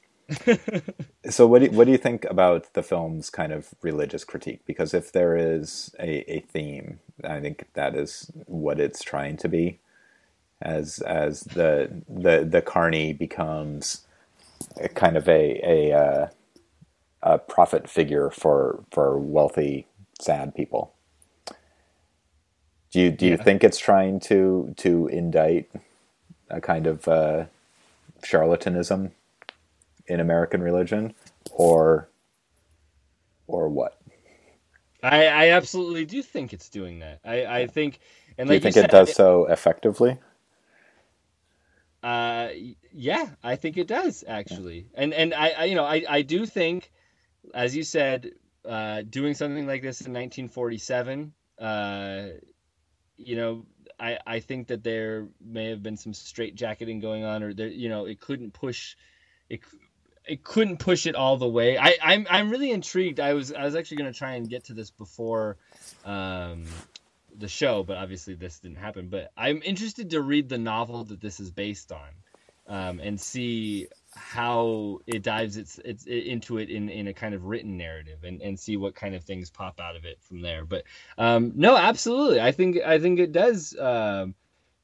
So what do you think about the film's kind of religious critique? Because if there is a theme, I think that is what it's trying to be, as the carny becomes kind of a prophet figure for wealthy sad people. Do you think it's trying to indict a kind of charlatanism in American religion, or what? I absolutely do think it's doing that. I think, and like, do you think it does so effectively? Yeah, I think it does actually, and I do think, as you said, doing something like this in 1947, I think that there may have been some straitjacketing going on, or there, it couldn't push it. It couldn't push it all the way. I'm really intrigued. I was actually going to try and get to this before the show, but obviously this didn't happen. But I'm interested to read the novel that this is based on, and see how it dives into it in a kind of written narrative, and see what kind of things pop out of it from there. But no, absolutely. I think it does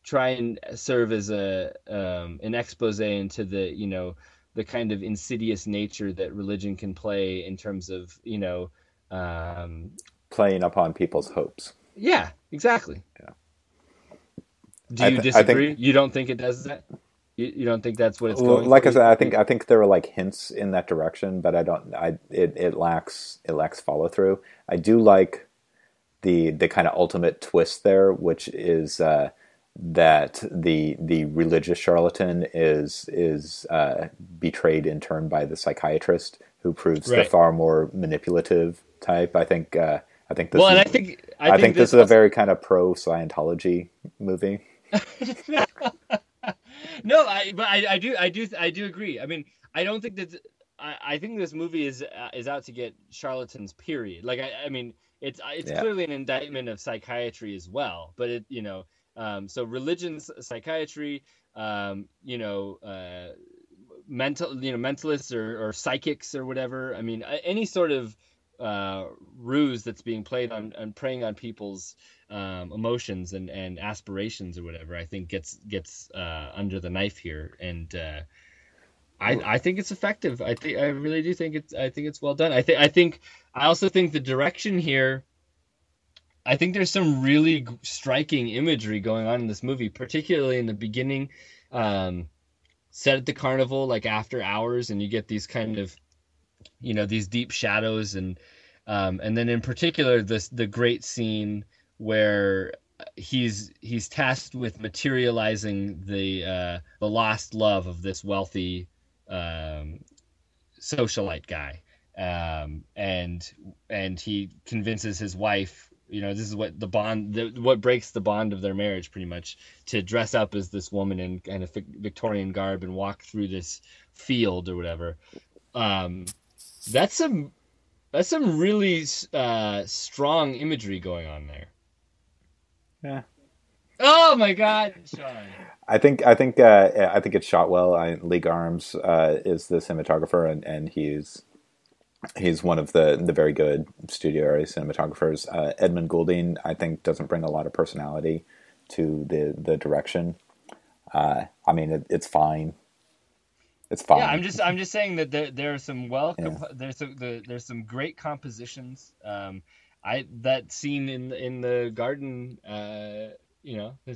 try and serve as an expose into the the kind of insidious nature that religion can play in terms of, playing upon people's hopes. Yeah, exactly. Yeah. Do you disagree? You don't think it does that? You don't think that's what it's going for? Like I said, I think there are like hints in that direction, but it lacks follow through. I do like the kind of ultimate twist there, which is that the religious charlatan is betrayed in turn by the psychiatrist, who proves the far more manipulative type. I think this is a very kind of pro Scientology movie. No, I do agree. I mean, I don't think that. I think this movie is out to get charlatans. Period. Like I mean, it's clearly an indictment of psychiatry as well. But it. So religion, psychiatry, mentalists or psychics or whatever. I mean, any sort of ruse that's being played on and preying on people's emotions and aspirations or whatever, I think gets under the knife here. And I think it's effective. I really do think it's well done. I also think the direction here. I think there's some really striking imagery going on in this movie, particularly in the beginning, set at the carnival, like after hours, and you get these kind of, these deep shadows, and then in particular the great scene where he's tasked with materializing the lost love of this wealthy socialite guy, and he convinces his wife. This is what what breaks the bond of their marriage, pretty much, to dress up as this woman in kind of Victorian garb and walk through this field or whatever. That's some really strong imagery going on there. Yeah. Oh my God, Sean. I think it's shot well. League Arms is the cinematographer, and he's one of the very good studio area cinematographers. Edmund Goulding, I think, doesn't bring a lot of personality to the direction. It's fine. It's fine. Yeah, I'm just saying that there are some there's some great compositions. That scene in the garden, has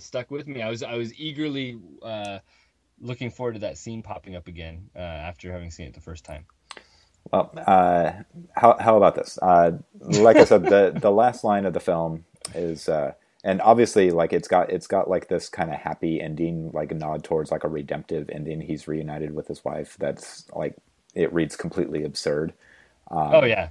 stuck with me. I was eagerly looking forward to that scene popping up again after having seen it the first time. Well, how about this? Like I said, the last line of the film is, and obviously, like it's got like this kind of happy ending, like a nod towards like a redemptive ending. He's reunited with his wife. That's like it reads completely absurd. But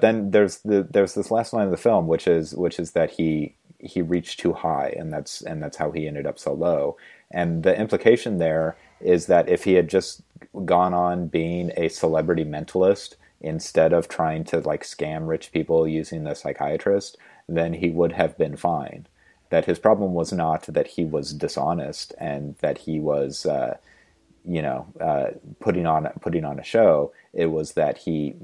then there's this last line of the film, which is that he reached too high, and that's how he ended up so low. And the implication there is that if he had just gone on being a celebrity mentalist instead of trying to like scam rich people using the psychiatrist, then he would have been fine. That his problem was not that he was dishonest and that he was, putting on a show. It was that he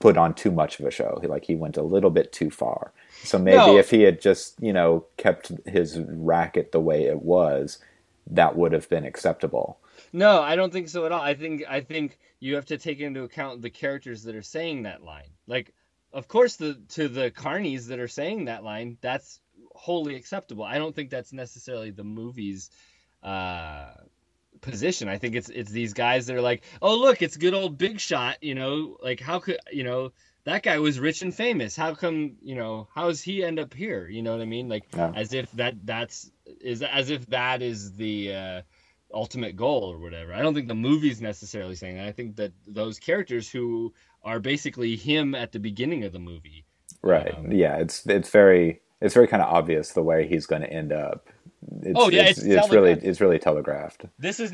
put on too much of a show. He went a little bit too far. So maybe if he had just, kept his racket the way it was, that would have been acceptable. No, I don't think so at all. I think you have to take into account the characters that are saying that line. Like of course, to the carnies that are saying that line, that's wholly acceptable. I don't think that's necessarily the movie's position. I think it's these guys that are like, oh, look, it's good old Big Shot. You know, like, how could, you know, that guy was rich and famous. How come, you know, how does he end up here? You know what I mean? Like, yeah. As if that is the ultimate goal or whatever. I don't think the movie's necessarily saying that. I think that those characters who are basically him at the beginning of the movie. Right. Yeah. It's very kind of obvious the way he's going to end up. It's really telegraphed. This is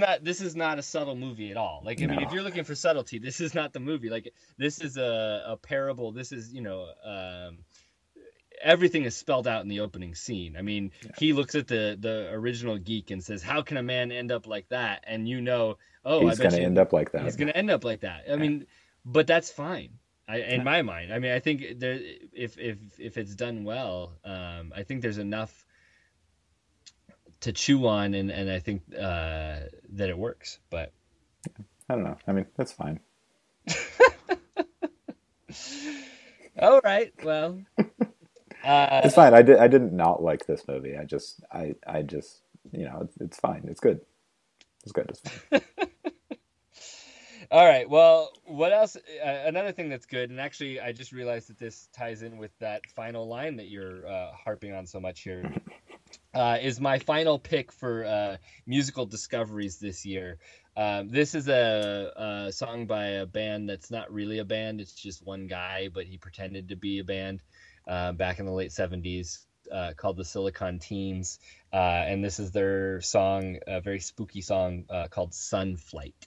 not a subtle movie at all. Like, I mean, if you're looking for subtlety, this is not the movie. Like, this is a parable. This is, you know, everything is spelled out in the opening scene. I mean, he looks at the original geek and says, how can a man end up like that? And you know, he's going to end up like that. He's going to end up like that. I mean, but that's fine. In my mind, I mean, I think there, if it's done well, I think there's enough to chew on, and I think that it works. But I don't know. I mean, that's fine. All right. Well, it's fine. I didn't not like this movie. I just you know, it's fine. It's good. It's good. It's fine. All right. Well, what else? Another thing that's good, and actually, I just realized that this ties in with that final line that you're harping on so much here, is my final pick for musical discoveries this year. This is a song by a band that's not really a band. It's just one guy, but he pretended to be a band back in the late 70s called the Silicon Teens. And this is their song, a very spooky song called Sun Flight.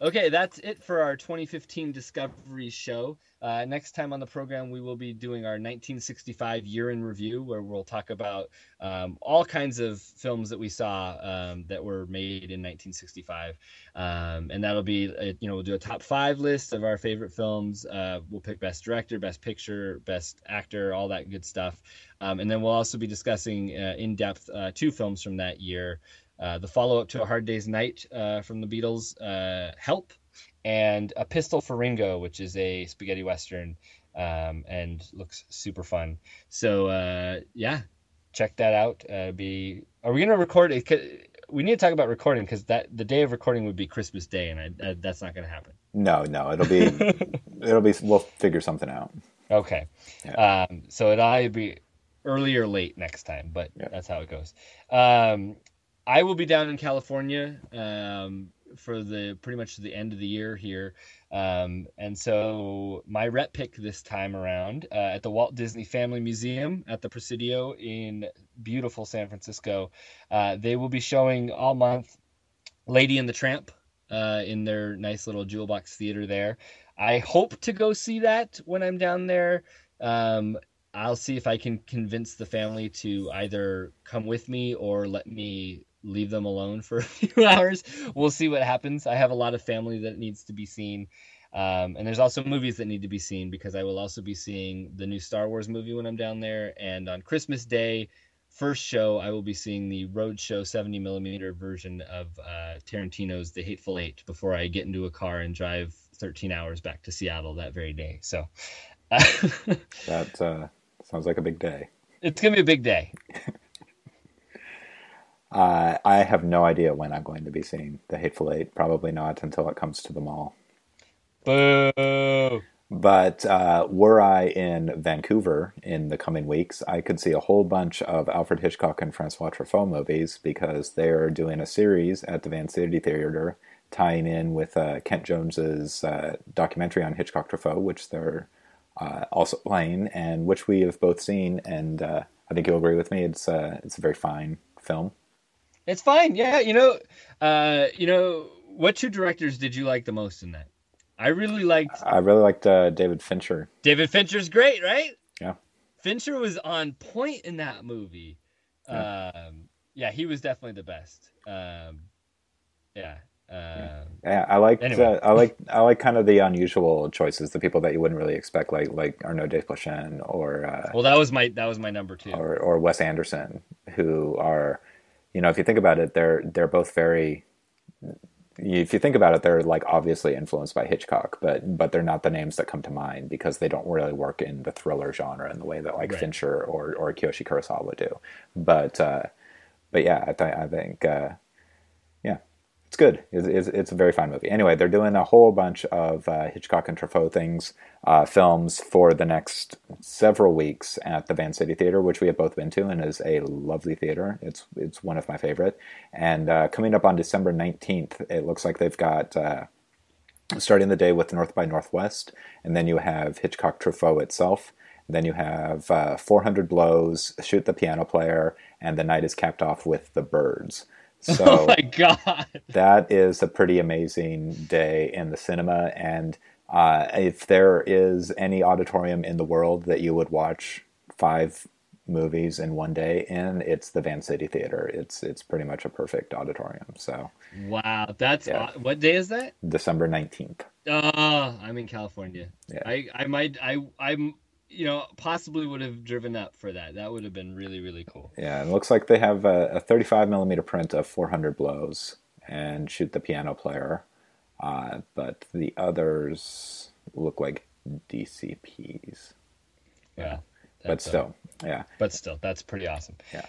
Okay, that's it for our 2015 Discovery Show. Next time on the program, we will be doing our 1965 Year in Review, where we'll talk about all kinds of films that we saw that were made in 1965. And that'll be, we'll do a top 5 list of our favorite films. We'll pick Best Director, Best Picture, Best Actor, all that good stuff. And then we'll also be discussing in depth 2 films from that year. The follow-up to A Hard Day's Night from the Beatles, Help, and A Pistol for Ringo, which is a spaghetti western, and looks super fun. So yeah, check that out. Are we gonna record it? We need to talk about recording, because that the day of recording would be Christmas Day, and that's not gonna happen. No, it'll be. We'll figure something out. Okay, yeah. So it'll either be early or late next time, but yeah, that's how it goes. I will be down in California for pretty much the end of the year here, and so my rep pick this time around at the Walt Disney Family Museum at the Presidio in beautiful San Francisco. They will be showing all month Lady and the Tramp in their nice little jewel box theater there. I hope to go see that when I'm down there. I'll see if I can convince the family to either come with me or let me leave them alone for a few hours. We'll see what happens. I have a lot of family that needs to be seen. And there's also movies that need to be seen, because I will also be seeing the new Star Wars movie when I'm down there. And on Christmas Day, first show, I will be seeing the Roadshow 70 millimeter version of Tarantino's The Hateful Eight before I get into a car and drive 13 hours back to Seattle that very day. So that sounds like a big day. It's going to be a big day. I have no idea when I'm going to be seeing The Hateful Eight. Probably not until it comes to the mall. Boo! But were I in Vancouver in the coming weeks, I could see a whole bunch of Alfred Hitchcock and Francois Truffaut movies, because they're doing a series at the Vancity Theatre tying in with Kent Jones's documentary on Hitchcock Truffaut, which they're also playing, and which we have both seen, and I think you'll agree with me, it's a very fine film. It's fine, yeah. What two directors did you like the most in that? I really liked David Fincher. David Fincher's great, right? Yeah. Fincher was on point in that movie. Yeah, he was definitely the best. I like kind of the unusual choices, the people that you wouldn't really expect, like Arnaud Desplechin or that was my number two, or Wes Anderson, who are, if you think about it, they're both very. If you think about it, they're like obviously influenced by Hitchcock, but they're not the names that come to mind, because they don't really work in the thriller genre in the way that right. Fincher or Kiyoshi Kurosawa would do. But yeah, I think. It's good. It's a very fun movie. Anyway, they're doing a whole bunch of Hitchcock and Truffaut things, films for the next several weeks at the Vancity Theatre, which we have both been to and is a lovely theater. It's one of my favorite. And coming up on December 19th, it looks like they've got, starting the day with North by Northwest, and then you have Hitchcock Truffaut itself. Then you have 400 Blows, Shoot the Piano Player, and the night is capped off with The Birds. So oh my God. That is a pretty amazing day in the cinema, and if there is any auditorium in the world that you would watch 5 movies in one day in, it's the Vancity Theater. It's pretty much a perfect auditorium. So wow, that's what day is that? December 19th. I'm in California. Yeah. I possibly would have driven up for that. That would have been really, really cool. Yeah, it looks like they have a 35 millimeter print of 400 Blows and Shoot the Piano Player, but the others look like DCPs. Yeah, but still, that's pretty awesome. Yeah.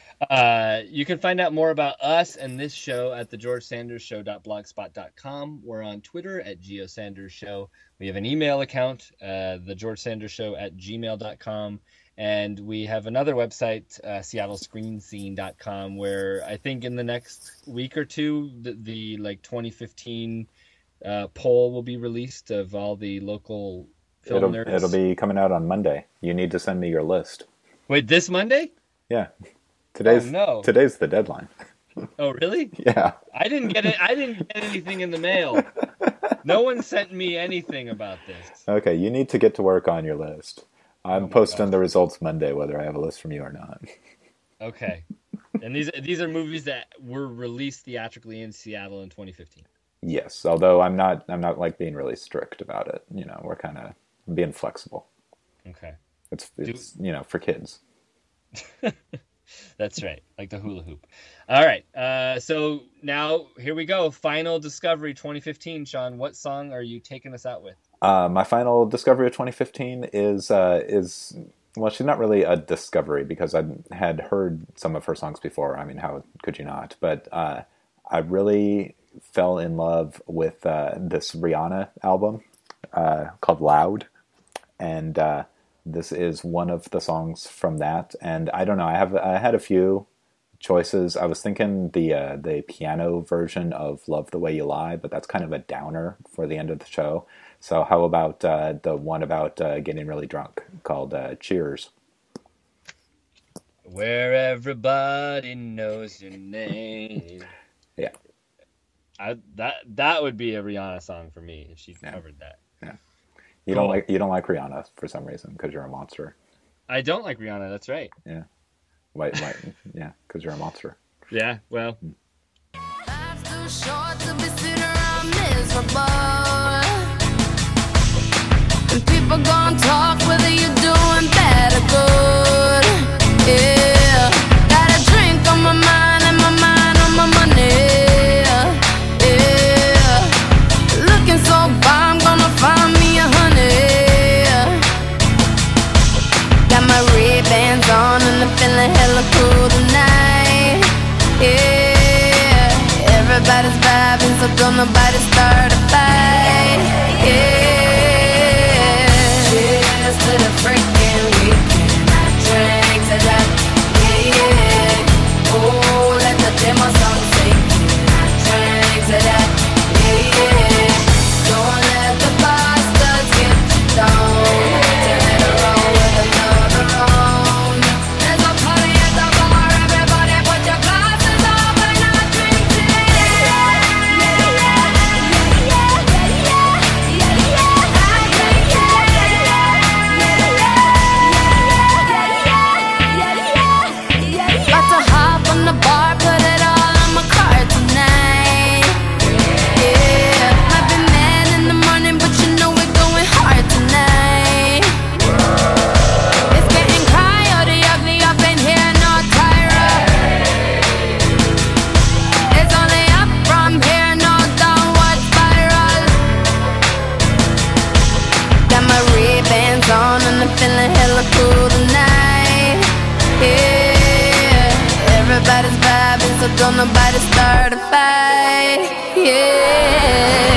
You can find out more about us and this show at thegeorgesandersshow.blogspot.com. We're on Twitter at geosandersshow. We have an email account, thegeorgesandersshow@gmail.com. And we have another website, seattlescreenscene.com, where I think in the next week or two, the 2015 poll will be released of all the local film nerds. It'll be coming out on Monday. You need to send me your list. Wait, this Monday? Yeah. Today's the deadline. Oh, really? Yeah. I didn't get anything in the mail. No one sent me anything about this. Okay, you need to get to work on your list. I'm posting the results Monday, whether I have a list from you or not. Okay. And these are movies that were released theatrically in Seattle in 2015. Yes, although I'm not like being really strict about it. We're kind of being flexible. Okay. It's for kids. That's right. like the hula hoop. All right. So now here we go. Final discovery 2015. Sean, what song are you taking us out with? My final discovery of 2015 is well, she's not really a discovery because I had heard some of her songs before. I mean, how could you not? But I really fell in love with this Rihanna album called Loud. And this is one of the songs from that. And I don't know. I had a few choices. I was thinking the piano version of Love the Way You Lie, but that's kind of a downer for the end of the show. So how about the one about getting really drunk called Cheers? Where everybody knows your name. Yeah. That would be a Rihanna song for me if she covered that. Yeah. You don't like Rihanna for some reason because you're a monster. I don't like Rihanna. That's right. Yeah. Wait, yeah, because you're a monster. Yeah. Well. Life's too short to be sitting around miserable. People gonna talk whether you're doing bad or good. Yeah, got a drink on my mind and my mind on my money. Yeah, looking so fine, I'm gonna find me a honey. Got my red bands on and I'm feeling hella cool tonight. Yeah, everybody's vibing, so don't nobody start a fight. Yeah. To the freaking weekend, drinks it up, yeah, yeah. Oh, let the demo song sing, drinks it up, yeah, yeah. Don't let the bastards get down. Turn it around with another round. There's a party at the bar, everybody put your glasses up and I drink to it. Yeah, yeah, yeah, yeah, yeah, yeah, yeah. I drink it. Don't nobody start a fight, yeah.